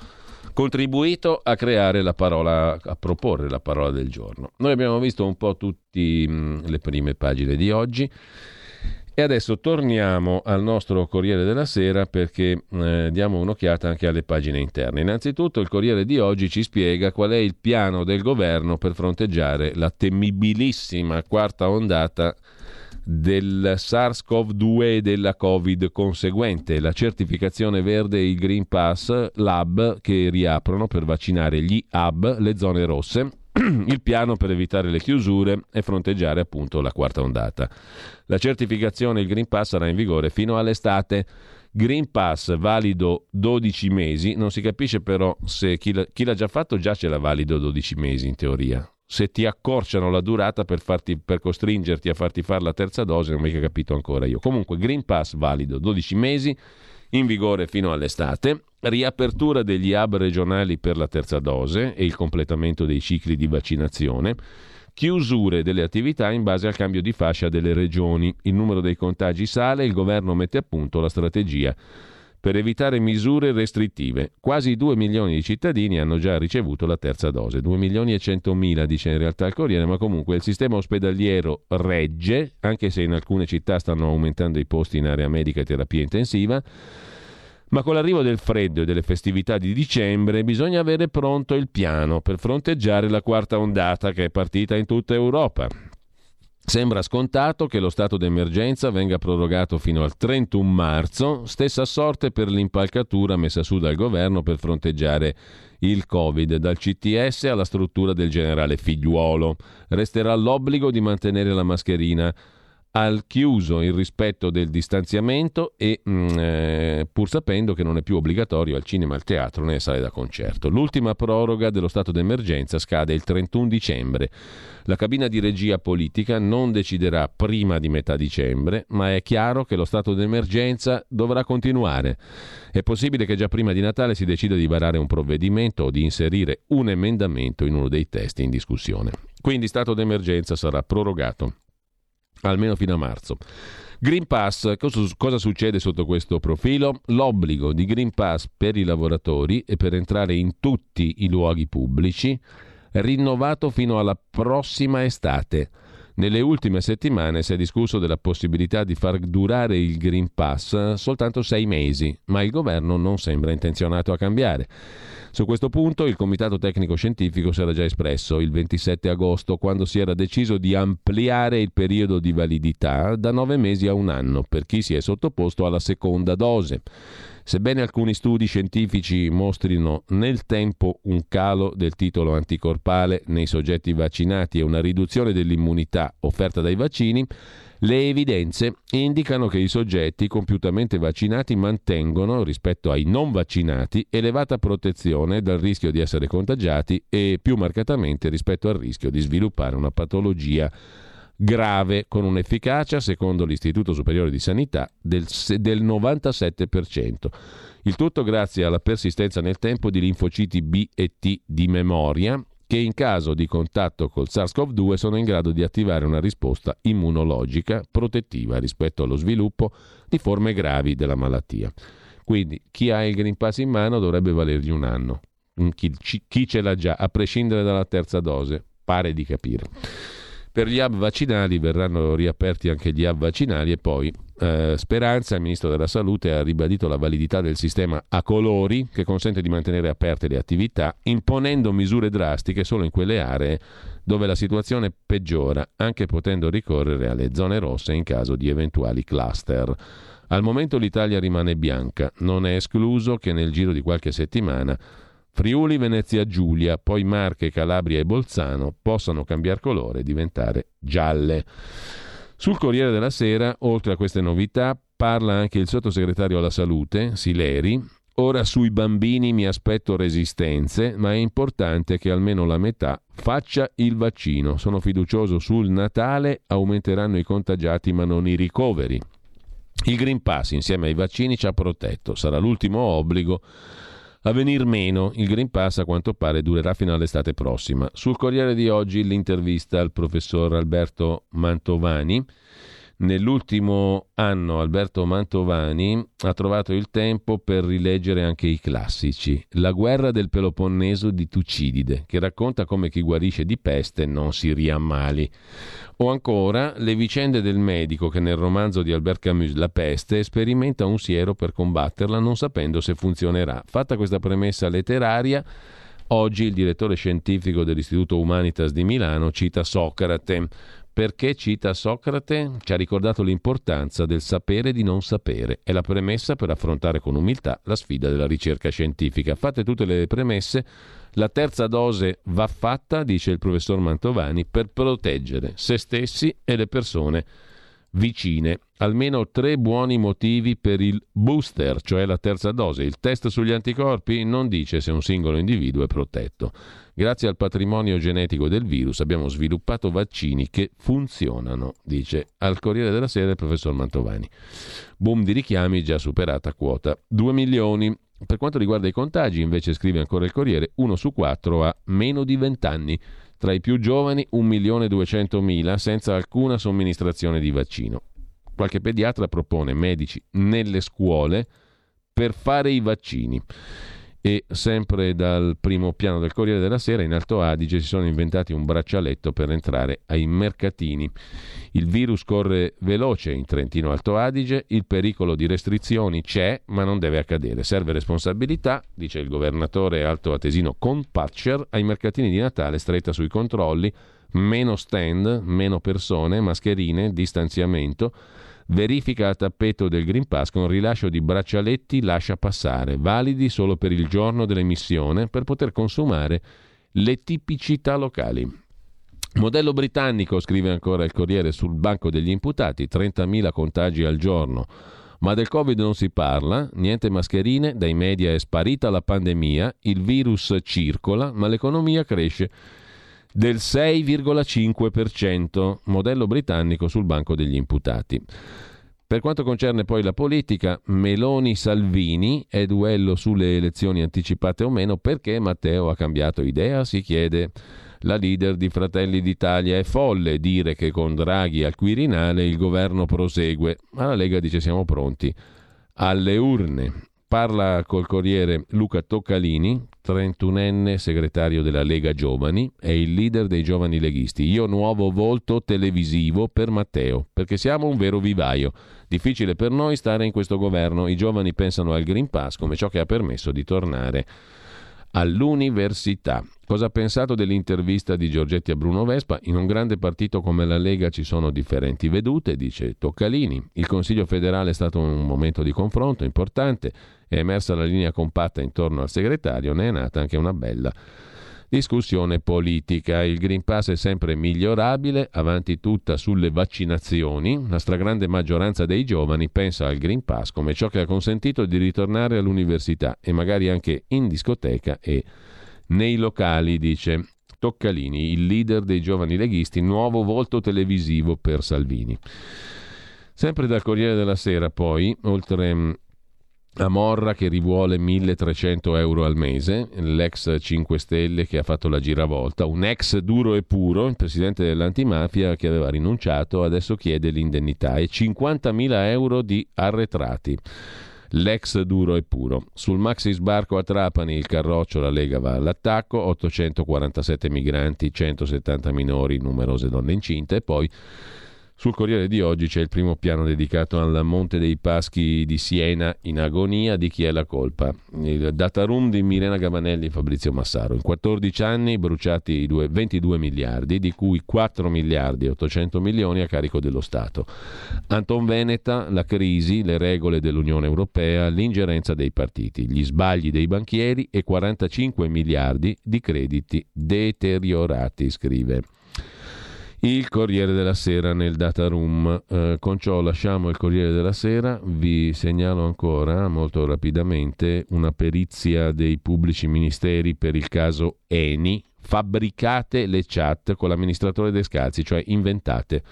contribuito a creare la parola, a proporre la parola del giorno. Noi abbiamo visto un po' tutte le prime pagine di oggi. E adesso torniamo al nostro Corriere della Sera, perché diamo un'occhiata anche alle pagine interne. Innanzitutto il Corriere di oggi ci spiega qual è il piano del governo per fronteggiare la temibilissima quarta ondata del SARS-CoV-2 e della Covid conseguente. La certificazione verde e il Green Pass, lab che riaprono per vaccinare gli hub, le zone rosse. Il piano per evitare le chiusure e fronteggiare appunto la quarta ondata. La certificazione, il Green Pass, sarà in vigore fino all'estate. Green Pass valido 12 mesi, non si capisce però se chi l'ha già fatto già ce l'ha valido 12 mesi in teoria. Se ti accorciano la durata per costringerti a farti fare la terza dose, non ho mica capito ancora io. Comunque Green Pass valido 12 mesi, in vigore fino all'estate. Riapertura degli hub regionali per la terza dose e il completamento dei cicli di vaccinazione, chiusure delle attività in base al cambio di fascia delle regioni, il numero dei contagi sale, il governo mette a punto la strategia per evitare misure restrittive. Quasi 2 milioni di cittadini hanno già ricevuto la terza dose, 2 milioni e 100.000 dice in realtà il Corriere, ma comunque il sistema ospedaliero regge, anche se in alcune città stanno aumentando i posti in area medica e terapia intensiva. Ma con l'arrivo del freddo e delle festività di dicembre bisogna avere pronto il piano per fronteggiare la quarta ondata che è partita in tutta Europa. Sembra scontato che lo stato d'emergenza venga prorogato fino al 31 marzo, stessa sorte per l'impalcatura messa su dal governo per fronteggiare il Covid, dal CTS alla struttura del generale Figliuolo. Resterà l'obbligo di mantenere la mascherina al chiuso, il rispetto del distanziamento e pur sapendo che non è più obbligatorio al cinema, al teatro né sale da concerto. L'ultima proroga dello stato d'emergenza scade il 31 dicembre. La cabina di regia politica non deciderà prima di metà dicembre, ma è chiaro che lo stato d'emergenza dovrà continuare. È possibile che già prima di Natale si decida di varare un provvedimento o di inserire un emendamento in uno dei testi in discussione. Quindi stato d'emergenza sarà prorogato almeno fino a marzo. Green Pass, cosa succede sotto questo profilo? L'obbligo di Green Pass per i lavoratori e per entrare in tutti i luoghi pubblici, rinnovato fino alla prossima estate. Nelle ultime settimane si è discusso della possibilità di far durare il Green Pass soltanto 6 mesi, ma il governo non sembra intenzionato a cambiare. Su questo punto il Comitato Tecnico Scientifico si era già espresso il 27 agosto, quando si era deciso di ampliare il periodo di validità da 9 mesi a 1 anno per chi si è sottoposto alla seconda dose. Sebbene alcuni studi scientifici mostrino nel tempo un calo del titolo anticorpale nei soggetti vaccinati e una riduzione dell'immunità offerta dai vaccini, le evidenze indicano che i soggetti compiutamente vaccinati mantengono, rispetto ai non vaccinati, elevata protezione dal rischio di essere contagiati e più marcatamente rispetto al rischio di sviluppare una patologia grave, con un'efficacia, secondo l'Istituto Superiore di Sanità, del 97%. Il tutto grazie alla persistenza nel tempo di linfociti B e T di memoria, che in caso di contatto col SARS-CoV-2 sono in grado di attivare una risposta immunologica protettiva rispetto allo sviluppo di forme gravi della malattia. Quindi chi ha il Green Pass in mano dovrebbe valergli 1 anno. Chi ce l'ha già, a prescindere dalla terza dose, pare di capire. Per gli hub vaccinali verranno riaperti anche gli hub vaccinali. E poi Speranza, il ministro della Salute, ha ribadito la validità del sistema a colori che consente di mantenere aperte le attività, imponendo misure drastiche solo in quelle aree dove la situazione peggiora, anche potendo ricorrere alle zone rosse in caso di eventuali cluster. Al momento l'Italia rimane bianca, non è escluso che nel giro di qualche settimana Friuli, Venezia, Giulia, poi Marche, Calabria e Bolzano possano cambiare colore e diventare gialle. Sul Corriere della Sera, oltre a queste novità, parla anche il sottosegretario alla Salute, Sileri. Ora sui bambini mi aspetto resistenze, ma è importante che almeno la metà faccia il vaccino. Sono fiducioso sul Natale, aumenteranno i contagiati ma non i ricoveri. Il Green Pass insieme ai vaccini ci ha protetto, sarà l'ultimo obbligo a venir meno. Il Green Pass a quanto pare durerà fino all'estate prossima. Sul Corriere di oggi l'intervista al professor Alberto Mantovani. Nell'ultimo anno Alberto Mantovani ha trovato il tempo per rileggere anche i classici. La guerra del Peloponneso di Tucidide, che racconta come chi guarisce di peste non si riammali. O ancora le vicende del medico che nel romanzo di Albert Camus La peste sperimenta un siero per combatterla non sapendo se funzionerà. Fatta questa premessa letteraria, oggi il direttore scientifico dell'Istituto Humanitas di Milano cita Socrate. Perché cita Socrate? Ci ha ricordato l'importanza del sapere di non sapere. È la premessa per affrontare con umiltà la sfida della ricerca scientifica. Fatte tutte le premesse, la terza dose va fatta, dice il professor Mantovani, per proteggere se stessi e le persone vicine. Almeno 3 buoni motivi per il booster, cioè la terza dose. Il test sugli anticorpi non dice se un singolo individuo è protetto. Grazie al patrimonio genetico del virus abbiamo sviluppato vaccini che funzionano, dice al Corriere della Sera il professor Mantovani. Boom di richiami, già superata quota 2 milioni. Per quanto riguarda i contagi, invece, scrive ancora il Corriere, 1 su 4 ha meno di 20 anni. Tra i più giovani 1.200.000 senza alcuna somministrazione di vaccino. Qualche pediatra propone medici nelle scuole per fare i vaccini. E sempre dal primo piano del Corriere della Sera, in Alto Adige si sono inventati un braccialetto per entrare ai mercatini. Il virus corre veloce in Trentino Alto Adige, il pericolo di restrizioni c'è ma non deve accadere, serve responsabilità, dice il governatore altoatesino Compaccer. Ai mercatini di Natale stretta sui controlli, meno stand, meno persone, mascherine, distanziamento. Verifica a tappeto del Green Pass con rilascio di braccialetti lascia passare, validi solo per il giorno dell'emissione, per poter consumare le tipicità locali. Modello britannico, scrive ancora il Corriere, sul banco degli imputati, 30.000 contagi al giorno. Ma del Covid non si parla, niente mascherine, dai media è sparita la pandemia, il virus circola, ma l'economia cresce del 6,5%, modello britannico sul banco degli imputati. Per quanto concerne poi la politica, Meloni-Salvini è duello sulle elezioni anticipate o meno, perché Matteo ha cambiato idea, si chiede la leader di Fratelli d'Italia. È folle dire che con Draghi al Quirinale il governo prosegue, ma la Lega dice siamo pronti alle urne. Parla col Corriere Luca Toccalini, 31enne segretario della Lega Giovani, è il leader dei giovani leghisti. Io nuovo volto televisivo per Matteo, perché siamo un vero vivaio. Difficile per noi stare in questo governo. I giovani pensano al Green Pass come ciò che ha permesso di tornare all'università. Cosa ha pensato dell'intervista di Giorgetti a Bruno Vespa? In un grande partito come la Lega ci sono differenti vedute, dice Toccalini. Il Consiglio federale è stato un momento di confronto importante, è emersa la linea compatta intorno al segretario, ne è nata anche una bella discussione politica. Il Green Pass è sempre migliorabile, avanti tutta sulle vaccinazioni. La stragrande maggioranza dei giovani pensa al Green Pass come ciò che ha consentito di ritornare all'università e magari anche in discoteca e nei locali, dice Toccalini, il leader dei giovani leghisti, nuovo volto televisivo per Salvini. Sempre dal Corriere della Sera poi, oltre a Morra che rivuole 1.300 euro al mese, l'ex 5 Stelle che ha fatto la giravolta, un ex duro e puro, il presidente dell'antimafia che aveva rinunciato, adesso chiede l'indennità e 50.000 euro di arretrati. l'ex duro e puro. Sul maxi sbarco a Trapani, il carroccio, la Lega va all'attacco, 847 migranti, 170 minori, numerose donne incinte. E poi sul Corriere di oggi c'è il primo piano dedicato al Monte dei Paschi di Siena in agonia, di chi è la colpa. Il data room di Milena Gabanelli e Fabrizio Massaro. In 14 anni bruciati 22 miliardi, di cui 4 miliardi e 800 milioni a carico dello Stato. Anton Veneta, la crisi, le regole dell'Unione Europea, l'ingerenza dei partiti, gli sbagli dei banchieri e 45 miliardi di crediti deteriorati, scrive il Corriere della Sera nel data room. Con ciò lasciamo il Corriere della Sera. Vi segnalo ancora molto rapidamente una perizia dei pubblici ministeri per il caso Eni. Fabbricate le chat con l'amministratore Descalzi, cioè inventate,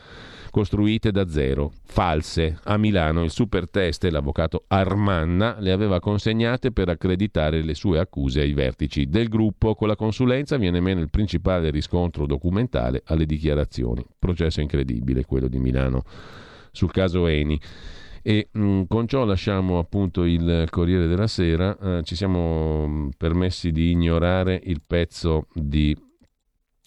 costruite da zero, false. A Milano il super test, l'avvocato Armanna le aveva consegnate per accreditare le sue accuse ai vertici del gruppo. Con la consulenza viene meno il principale riscontro documentale alle dichiarazioni. Processo incredibile quello di Milano sul caso Eni. E con ciò lasciamo appunto il Corriere della Sera. Ci siamo permessi di ignorare il pezzo di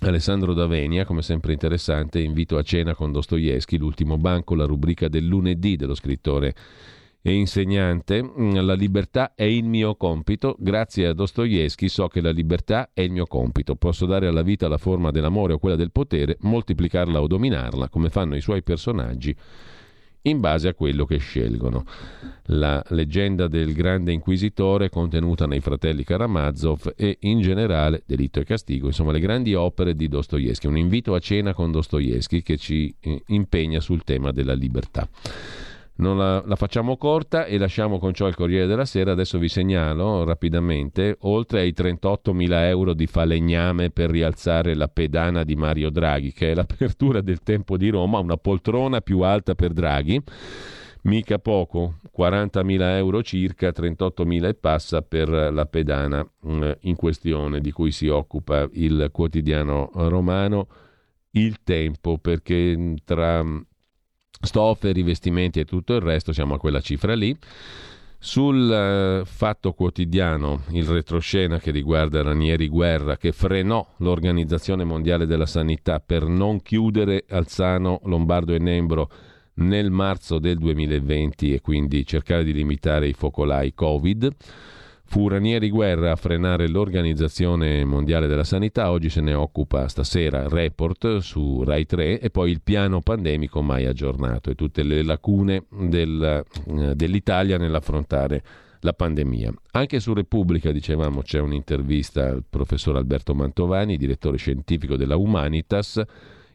Alessandro D'Avenia, come sempre interessante, invito a cena con Dostoevsky, l'ultimo banco, la rubrica del lunedì dello scrittore e insegnante. La libertà è il mio compito, grazie a Dostoevsky so che la libertà è il mio compito, posso dare alla vita la forma dell'amore o quella del potere, moltiplicarla o dominarla come fanno i suoi personaggi in base a quello che scelgono. La leggenda del grande inquisitore contenuta nei fratelli Karamazov e in generale Delitto e Castigo, insomma le grandi opere di Dostoevsky. Un invito a cena con Dostoevsky che ci impegna sul tema della libertà. Non la facciamo corta e lasciamo con ciò il Corriere della Sera. Adesso vi segnalo rapidamente, oltre ai 38.000 euro di falegname per rialzare la pedana di Mario Draghi, che è l'apertura del Tempo di Roma, una poltrona più alta per Draghi, mica poco, 40.000 euro circa, 38.000 e passa per la pedana in questione, di cui si occupa il quotidiano romano Il Tempo, perché tra stoffe, rivestimenti e tutto il resto siamo a quella cifra lì. Sul Fatto Quotidiano il retroscena che riguarda Ranieri Guerra, che frenò l'Organizzazione Mondiale della Sanità per non chiudere Alzano, Lombardo e Nembro nel marzo del 2020 e quindi cercare di limitare i focolai Covid. Fu Ranieri Guerra a frenare l'Organizzazione Mondiale della Sanità, oggi se ne occupa stasera Report su Rai 3 e poi il piano pandemico mai aggiornato e tutte le lacune dell'Italia nell'affrontare la pandemia. Anche su Repubblica, dicevamo, c'è un'intervista al professor Alberto Mantovani, direttore scientifico della Humanitas.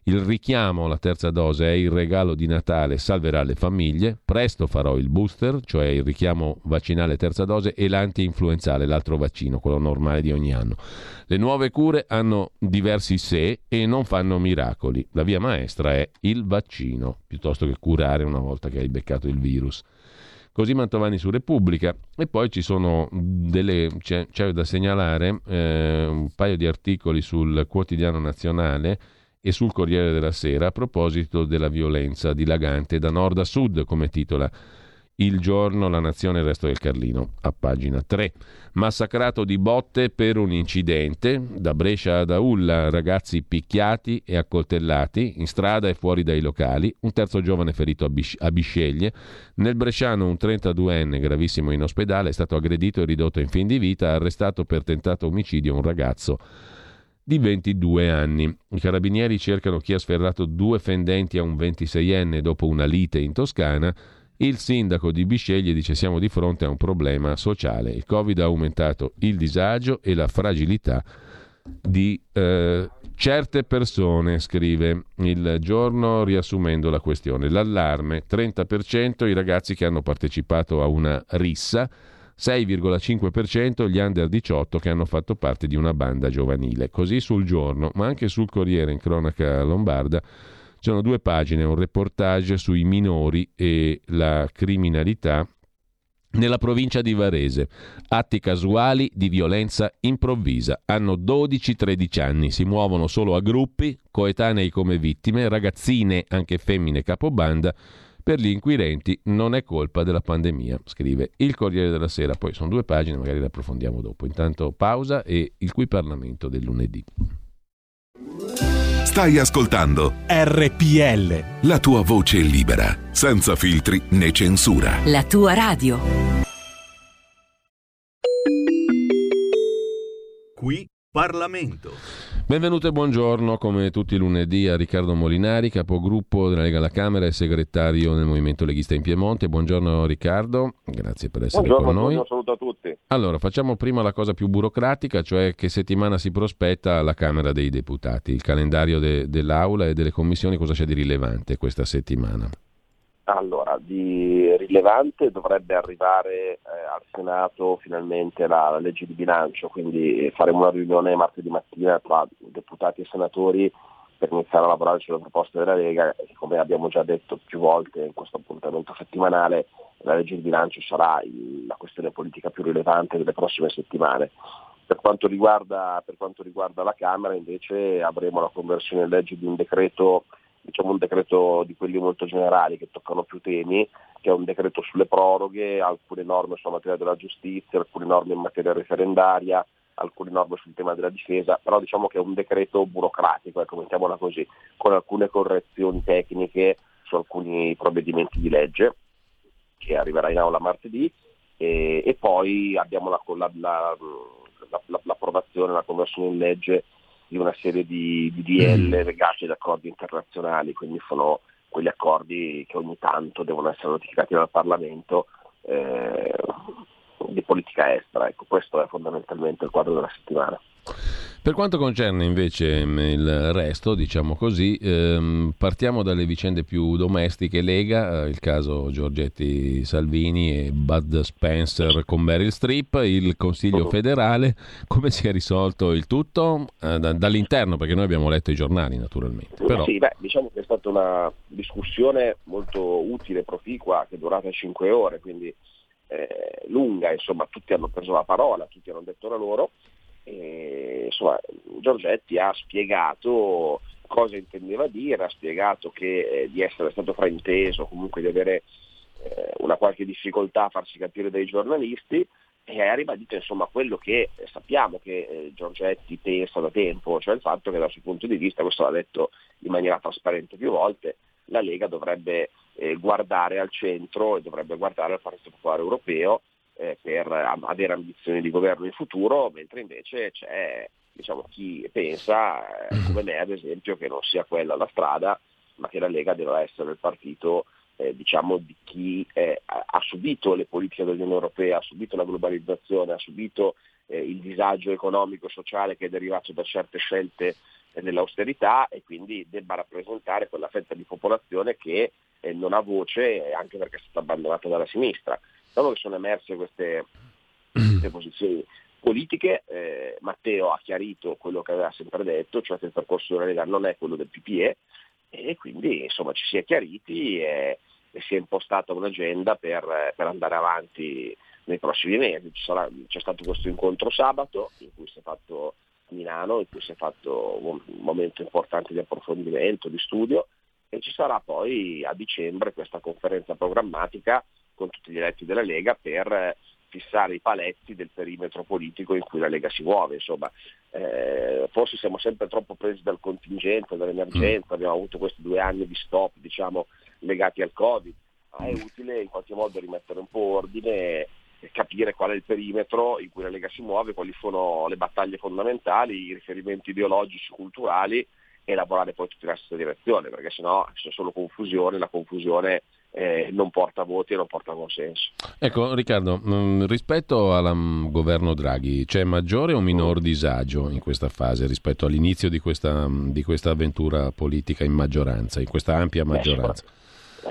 Il richiamo alla terza dose è il regalo di Natale, salverà le famiglie. Presto farò il booster, cioè il richiamo vaccinale terza dose, e l'anti-influenzale, l'altro vaccino, quello normale di ogni anno. Le nuove cure hanno diversi sé e non fanno miracoli. La via maestra è il vaccino, piuttosto che curare una volta che hai beccato il virus. Così Mantovani su Repubblica. E poi ci sono c'è da segnalare un paio di articoli sul Quotidiano Nazionale e sul Corriere della Sera a proposito della violenza dilagante da nord a sud, come titola Il Giorno, La Nazione e il Resto del Carlino a pagina 3. Massacrato di botte per un incidente, da Brescia ad Aulla ragazzi picchiati e accoltellati in strada e fuori dai locali, un terzo giovane ferito a Bisceglie. Nel bresciano un 32enne gravissimo in ospedale, è stato aggredito e ridotto in fin di vita, arrestato per tentato omicidio un ragazzo di 22 anni. I carabinieri cercano chi ha sferrato due fendenti a un 26enne dopo una lite in Toscana. Il sindaco di Bisceglie dice siamo di fronte a un problema sociale. Il Covid ha aumentato il disagio e la fragilità di certe persone, scrive Il Giorno riassumendo la questione. L'allarme, 30% i ragazzi che hanno partecipato a una rissa, 6,5% gli under 18 che hanno fatto parte di una banda giovanile. Così sul Giorno, ma anche sul Corriere in cronaca lombarda ci sono due pagine, un reportage sui minori e la criminalità nella provincia di Varese. Atti casuali di violenza improvvisa, hanno 12-13 anni, si muovono solo a gruppi, coetanei come vittime, ragazzine anche femmine capobanda, Per gli inquirenti non è colpa della pandemia, scrive il Corriere della Sera. Poi sono due pagine, magari le approfondiamo dopo. Intanto pausa e il Qui Parlamento del lunedì. Stai ascoltando RPL, la tua voce libera, senza filtri né censura. La tua radio. Qui Parlamento. Benvenuto e buongiorno, come tutti i lunedì, a Riccardo Molinari, capogruppo della Lega alla Camera e segretario nel Movimento Leghista in Piemonte. Buongiorno Riccardo, grazie per essere buongiorno, con noi. Buongiorno, saluto a tutti. Allora, facciamo prima la cosa più burocratica, cioè che settimana si prospetta alla Camera dei Deputati, il calendario dell'Aula e delle commissioni, cosa c'è di rilevante questa settimana? Allora, di rilevante dovrebbe arrivare al Senato finalmente la legge di bilancio, quindi faremo una riunione martedì mattina tra deputati e senatori per iniziare a lavorare sulle proposte della Lega. E come abbiamo già detto più volte in questo appuntamento settimanale, la legge di bilancio sarà la questione politica più rilevante delle prossime settimane. Per quanto riguarda la Camera, invece, avremo la conversione in legge di un decreto, diciamo un decreto di quelli molto generali che toccano più temi, che è un decreto sulle proroghe, alcune norme sulla materia della giustizia, alcune norme in materia referendaria, alcune norme sul tema della difesa, però diciamo che è un decreto burocratico, ecco, mettiamola così, con alcune correzioni tecniche su alcuni provvedimenti di legge, che arriverà in aula martedì, e poi abbiamo l'approvazione, la conversione in legge di una serie di DL legati ad accordi internazionali, quindi sono quegli accordi che ogni tanto devono essere notificati dal Parlamento di politica estera. Ecco, questo è fondamentalmente il quadro della settimana. Per quanto concerne invece il resto, diciamo così, partiamo dalle vicende più domestiche. Lega, il caso Giorgetti Salvini e Bud Spencer con Meryl Streep, il Consiglio federale, come si è risolto il tutto? Dall'interno, perché noi abbiamo letto i giornali naturalmente. Però... Sì, diciamo che è stata una discussione molto utile, proficua, che è durata 5 ore, quindi lunga, insomma, tutti hanno preso la parola, tutti hanno detto la loro. E, insomma, Giorgetti ha spiegato cosa intendeva dire, ha spiegato che di essere stato frainteso, comunque di avere una qualche difficoltà a farsi capire dai giornalisti, e ha ribadito insomma quello che sappiamo che Giorgetti pensa da tempo, cioè il fatto che dal suo punto di vista, questo l'ha detto in maniera trasparente più volte, la Lega dovrebbe guardare al centro e dovrebbe guardare al Partito Popolare Europeo per avere ambizioni di governo in futuro, mentre invece c'è, diciamo, chi pensa, come me ad esempio, che non sia quella la strada, ma che la Lega debba essere il partito diciamo di chi ha subito le politiche dell'Unione Europea, ha subito la globalizzazione, ha subito il disagio economico e sociale che è derivato da certe scelte dell'austerità, e quindi debba rappresentare quella fetta di popolazione che non ha voce, anche perché è stata abbandonata dalla sinistra. Dopo che sono emerse queste posizioni politiche, Matteo ha chiarito quello che aveva sempre detto, cioè che il percorso della Lega non è quello del PPE, e quindi insomma ci si è chiariti e si è impostata un'agenda per andare avanti nei prossimi mesi. C'è stato questo incontro sabato in cui si è fatto Milano, in cui si è fatto un momento importante di approfondimento, di studio, e ci sarà poi a dicembre questa conferenza programmatica con tutti gli eletti della Lega per fissare i paletti del perimetro politico in cui la Lega si muove. Insomma, forse siamo sempre troppo presi dal contingente, dall'emergenza, abbiamo avuto questi 2 anni di stop, diciamo, legati al Covid, ma è utile in qualche modo rimettere un po' ordine e capire qual è il perimetro in cui la Lega si muove, quali sono le battaglie fondamentali, i riferimenti ideologici, culturali, e lavorare poi tutti nella stessa direzione, perché sennò c'è solo confusione, la confusione non porta voti e non porta consenso. Ecco Riccardo, rispetto al governo Draghi c'è maggiore o minor disagio in questa fase rispetto all'inizio di questa avventura politica in maggioranza, in questa ampia maggioranza?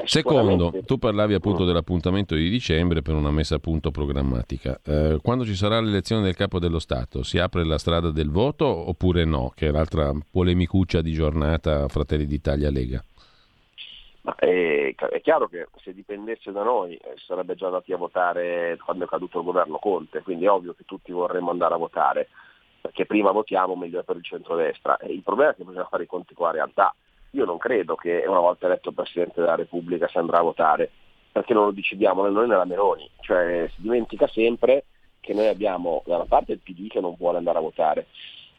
Secondo, tu parlavi appunto dell'appuntamento di dicembre per una messa a punto programmatica. Quando ci sarà l'elezione del capo dello Stato, si apre la strada del voto oppure no? Che è l'altra polemicuccia di giornata Fratelli d'Italia Lega. È chiaro che se dipendesse da noi sarebbe già andati a votare quando è caduto il governo Conte, quindi è ovvio che tutti vorremmo andare a votare, perché prima votiamo meglio è per il centrodestra. Il problema è che bisogna fare i conti con la realtà. Io non credo che una volta eletto Presidente della Repubblica si andrà a votare, perché non lo decidiamo né noi né la Meloni, cioè si dimentica sempre che noi abbiamo da una parte il PD che non vuole andare a votare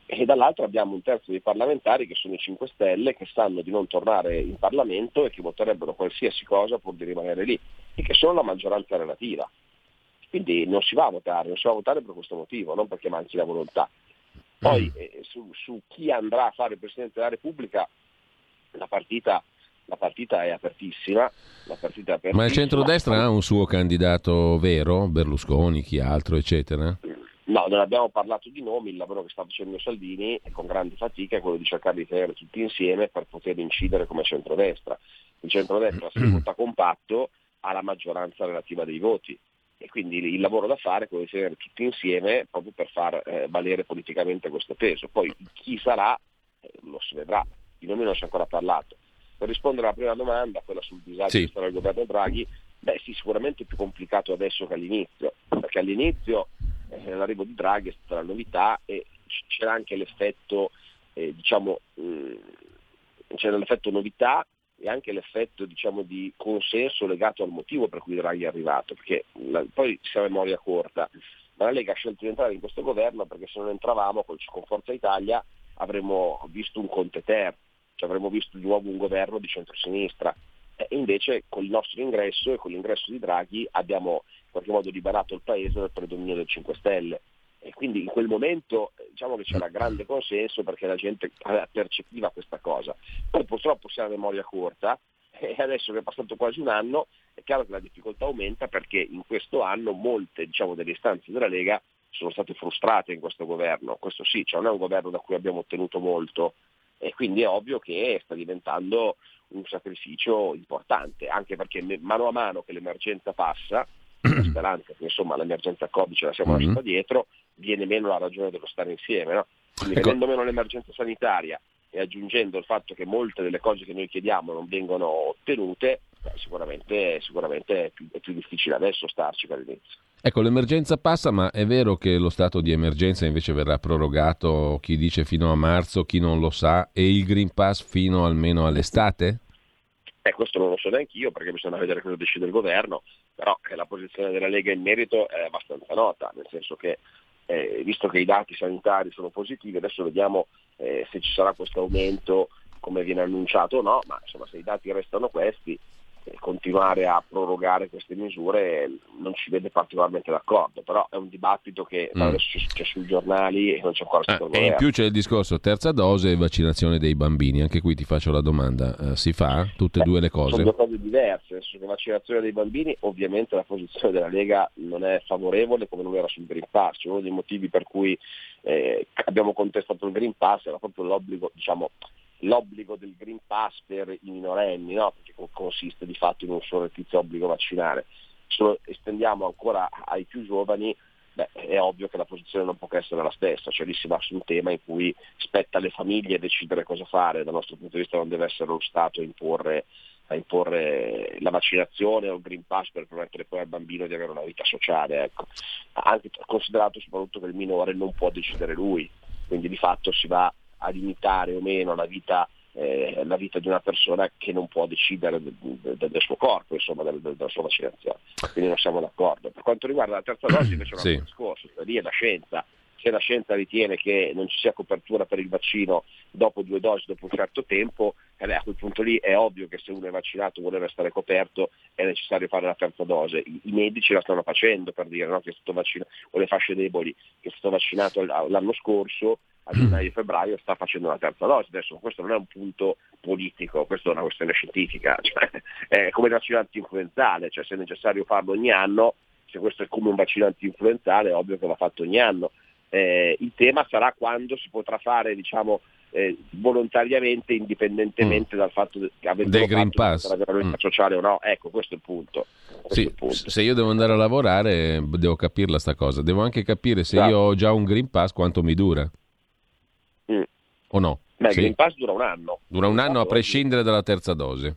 e dall'altra abbiamo un terzo dei parlamentari che sono i 5 Stelle che sanno di non tornare in Parlamento e che voterebbero qualsiasi cosa pur di rimanere lì e che sono la maggioranza relativa. Quindi non si va a votare, non si va a votare per questo motivo, non perché manchi la volontà. Poi su chi andrà a fare il Presidente della Repubblica la partita è apertissima, ma il centrodestra ha un suo candidato vero? Berlusconi, chi altro, eccetera? No, non abbiamo parlato di nomi. Il lavoro che sta facendo Salvini con grande fatica è quello di cercare di tenere tutti insieme per poter incidere come centrodestra. Il centrodestra si vota compatto alla maggioranza relativa dei voti e quindi il lavoro da fare è quello di tenere tutti insieme proprio per far valere politicamente questo peso. Poi chi sarà lo si vedrà, di nomi non si è ancora parlato. Per rispondere alla prima domanda, quella sul disagio che sarà il governo Draghi, sicuramente è più complicato adesso che all'inizio, perché all'inizio l'arrivo di Draghi è stata la novità e c'era anche l'effetto c'era l'effetto novità e anche l'effetto di consenso legato al motivo per cui Draghi è arrivato, perché poi si ha memoria corta, ma la Lega ha scelto di entrare in questo governo perché se non entravamo con Forza Italia avremmo visto un Conte Ter, cioè avremmo visto di nuovo un governo di centrosinistra. E invece con il nostro ingresso e con l'ingresso di Draghi abbiamo in qualche modo liberato il paese dal predominio del 5 Stelle. E quindi in quel momento che c'era grande consenso perché la gente percepiva questa cosa. Poi purtroppo si ha memoria corta e adesso che è passato quasi un anno è chiaro che la difficoltà aumenta perché in questo anno molte delle istanze della Lega sono state frustrate in questo governo. Questo sì, non è un governo da cui abbiamo ottenuto molto e quindi è ovvio che sta diventando un sacrificio importante, anche perché mano a mano che l'emergenza passa, la speranza che l'emergenza Covid ce la siamo lasciata dietro, viene meno la ragione dello stare insieme, no? Quindi venendo meno l'emergenza sanitaria e aggiungendo il fatto che molte delle cose che noi chiediamo non vengono ottenute, sicuramente è più difficile adesso starci per l'inizio. Ecco, l'emergenza passa, ma è vero che lo stato di emergenza invece verrà prorogato, chi dice fino a marzo, chi non lo sa, e il Green Pass fino almeno all'estate? Questo non lo so neanche io perché bisogna vedere cosa decide il governo, però la posizione della Lega in merito è abbastanza nota, nel senso che visto che i dati sanitari sono positivi, adesso vediamo se ci sarà questo aumento come viene annunciato o no, ma se i dati restano questi, continuare a prorogare queste misure non ci vede particolarmente d'accordo, però è un dibattito che adesso c'è sui giornali e non c'è ancora stato e in più c'è il discorso terza dose e vaccinazione dei bambini. Anche qui ti faccio la domanda, si fa tutte e due le cose? Sono due cose diverse. Sulla vaccinazione dei bambini ovviamente la posizione della Lega non è favorevole, come non era sul Green Pass. Uno dei motivi per cui abbiamo contestato il Green Pass era proprio l'obbligo del Green Pass per i minorenni, no? Perché consiste di fatto in un surrettizio obbligo vaccinale. Se lo estendiamo ancora ai più giovani, è ovvio che la posizione non può che essere la stessa, lì si va su un tema in cui spetta alle famiglie decidere cosa fare. Dal nostro punto di vista non deve essere lo Stato a imporre la vaccinazione o il Green Pass per permettere poi al bambino di avere una vita sociale, anche considerato soprattutto che il minore non può decidere lui, quindi di fatto si va a limitare o meno la vita di una persona che non può decidere del suo corpo, della sua vaccinazione. Quindi non siamo d'accordo. Per quanto riguarda la terza dose invece è un altro discorso, lì è la scienza. Se la scienza ritiene che non ci sia copertura per il vaccino dopo 2 dosi, dopo un certo tempo, a quel punto lì è ovvio che se uno è vaccinato vuole restare coperto è necessario fare la terza dose. I medici la stanno facendo, per dire, no? Che è stato vaccinato, o le fasce deboli, che è stato vaccinato l'anno scorso, a gennaio e febbraio sta facendo la terza dose. Adesso questo non è un punto politico, questo è una questione scientifica, è come il vaccino antinfluenzale, se è necessario farlo ogni anno, se questo è come un vaccino antinfluenzale è ovvio che va fatto ogni anno. Il tema sarà quando si potrà fare volontariamente, indipendentemente dal fatto che del Green Pass, la violenza sociale o no. Ecco, questo è il punto. Se io devo andare a lavorare devo capirla sta cosa, devo anche capire se io ho già un Green Pass quanto mi dura o no. Il Green Pass dura un anno a prescindere dalla terza dose.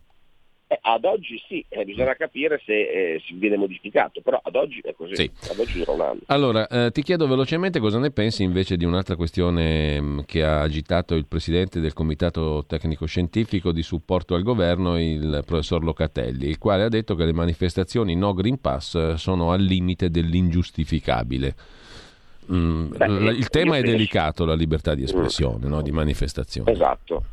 Ad oggi sì, bisognerà capire se viene modificato, però ad oggi è così, sì. Ad oggi dura un anno. Allora, ti chiedo velocemente cosa ne pensi invece di un'altra questione che ha agitato il presidente del Comitato Tecnico Scientifico di supporto al governo, il professor Locatelli, il quale ha detto che le manifestazioni no Green Pass sono al limite dell'ingiustificabile. Il tema è delicato, la libertà di espressione, no? Di manifestazione. Esatto,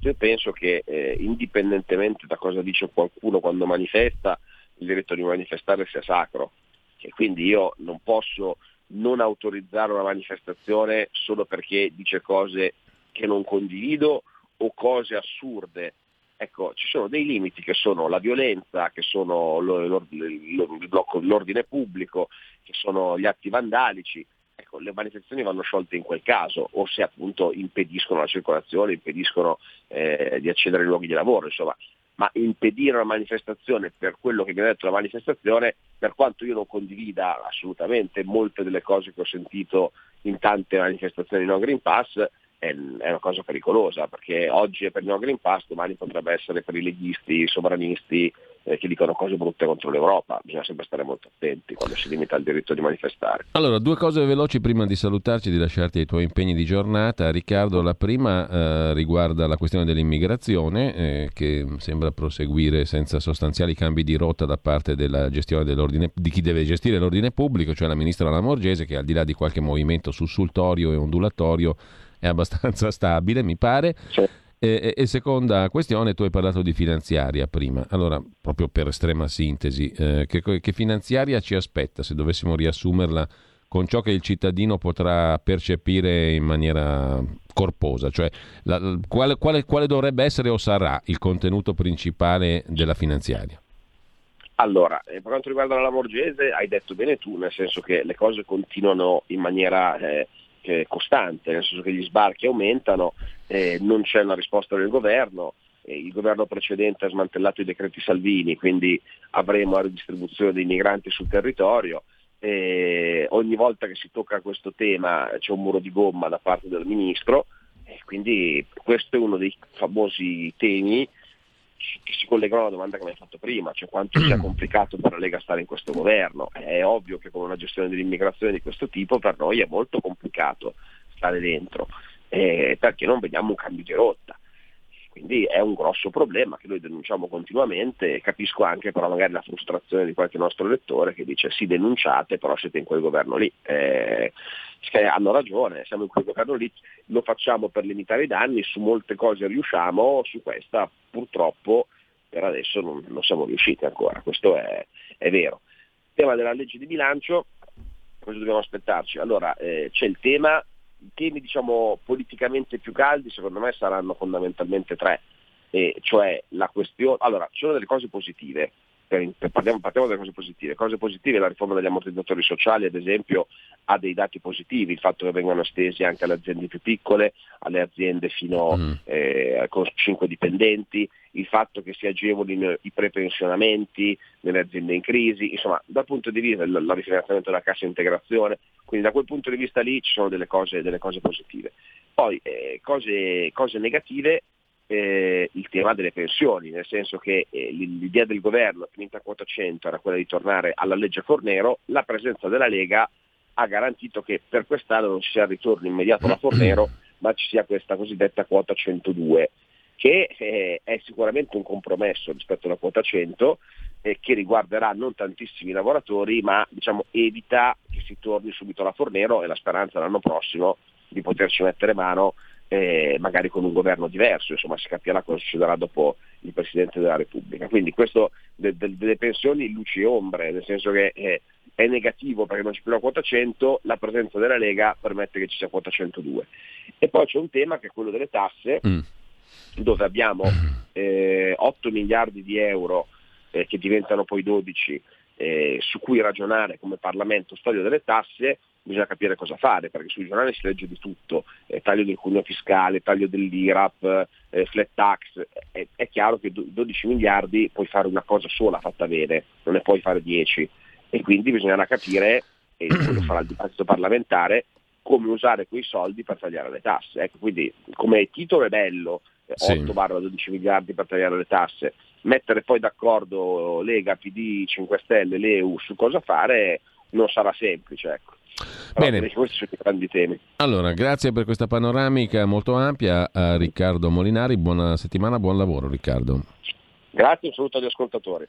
io penso che indipendentemente da cosa dice qualcuno quando manifesta, il diritto di manifestare sia sacro, e quindi io non posso non autorizzare una manifestazione solo perché dice cose che non condivido o cose assurde. Ecco, ci sono dei limiti che sono la violenza, che sono l'ordine pubblico, che sono gli atti vandalici. Ecco, le manifestazioni vanno sciolte in quel caso, o se appunto impediscono la circolazione, impediscono di accedere ai luoghi di lavoro, insomma. Ma impedire una manifestazione per quello che mi ha detto la manifestazione, per quanto io non condivida assolutamente molte delle cose che ho sentito in tante manifestazioni no Green Pass, è una cosa pericolosa, perché oggi è per il no Green Pass, domani potrebbe essere per i leghisti, i sovranisti, che dicono cose brutte contro l'Europa. Bisogna sempre stare molto attenti quando si limita il diritto di manifestare. Allora, due cose veloci prima di salutarci, di lasciarti ai tuoi impegni di giornata, Riccardo. La prima riguarda la questione dell'immigrazione, che sembra proseguire senza sostanziali cambi di rotta da parte della gestione dell'ordine, di chi deve gestire l'ordine pubblico, cioè la ministra Lamorgese, che al di là di qualche movimento sussultorio e ondulatorio è abbastanza stabile, mi pare. Sì. E seconda questione, tu hai parlato di finanziaria prima, allora proprio per estrema sintesi, che finanziaria ci aspetta se dovessimo riassumerla con ciò che il cittadino potrà percepire in maniera corposa, cioè quale dovrebbe essere o sarà il contenuto principale della finanziaria? Allora, per quanto riguarda la Lamorgese, hai detto bene tu, nel senso che le cose continuano in maniera costante, nel senso che gli sbarchi aumentano, non c'è una risposta del governo, il governo precedente ha smantellato i decreti Salvini, quindi avremo la ridistribuzione dei migranti sul territorio, ogni volta che si tocca questo tema c'è un muro di gomma da parte del ministro, quindi questo è uno dei famosi temi che si collegano alla domanda che mi hai fatto prima, cioè quanto sia complicato per la Lega stare in questo governo. È ovvio che con una gestione dell'immigrazione di questo tipo per noi è molto complicato stare dentro, perché non vediamo un cambio di rotta, quindi è un grosso problema che noi denunciamo continuamente, e capisco anche però magari la frustrazione di qualche nostro elettore che dice sì, denunciate, però siete in quel governo lì, hanno ragione, siamo in quel governo lì, lo facciamo per limitare i danni, su molte cose riusciamo, su questa purtroppo per adesso non siamo riusciti ancora, questo è vero. Il tema della legge di bilancio, cosa dobbiamo aspettarci? Allora, c'è il tema, i temi diciamo politicamente più caldi secondo me saranno fondamentalmente tre, cioè la questione, allora ci sono delle cose positive, partiamo dalle cose positive, la riforma degli ammortizzatori sociali ad esempio ha dei dati positivi, il fatto che vengano estesi anche alle aziende più piccole, alle aziende fino con 5 dipendenti, il fatto che si agevolino i prepensionamenti nelle aziende in crisi, insomma dal punto di vista del rifinanziamento della cassa integrazione, quindi da quel punto di vista lì ci sono delle cose positive. Poi cose negative, il tema delle pensioni, nel senso che l'idea del governo finita a quota 100 era quella di tornare alla legge Fornero, la presenza della Lega ha garantito che per quest'anno non ci sia il ritorno immediato alla Fornero, ma ci sia questa cosiddetta quota 102, che è sicuramente un compromesso rispetto alla quota 100, che riguarderà non tantissimi lavoratori, ma diciamo evita che si torni subito alla Fornero, e la speranza l'anno prossimo di poterci mettere mano, magari con un governo diverso, insomma si capirà cosa succederà dopo il Presidente della Repubblica. Quindi questo delle pensioni, luci e ombre, nel senso che è negativo perché non c'è più la quota 100, la presenza della Lega permette che ci sia quota 102. E poi c'è un tema che è quello delle tasse, dove abbiamo 8 miliardi di euro che diventano poi 12, su cui ragionare come Parlamento. Storia delle tasse, bisogna capire cosa fare, perché sui giornali si legge di tutto, taglio del cuneo fiscale, taglio dell'IRAP, flat tax, è chiaro che 12 miliardi puoi fare una cosa sola fatta bene, non ne puoi fare 10, e quindi bisognerà capire, e quello farà il dibattito parlamentare, come usare quei soldi per tagliare le tasse. Ecco, quindi come titolo è bello, 8/12 miliardi per tagliare le tasse, mettere poi d'accordo Lega, PD, 5 Stelle, l'EU su cosa fare non sarà semplice, ecco. Bene, questi sono i grandi temi. Allora, grazie per questa panoramica molto ampia a Riccardo Molinari, buona settimana, buon lavoro Riccardo. Grazie, un saluto agli ascoltatori.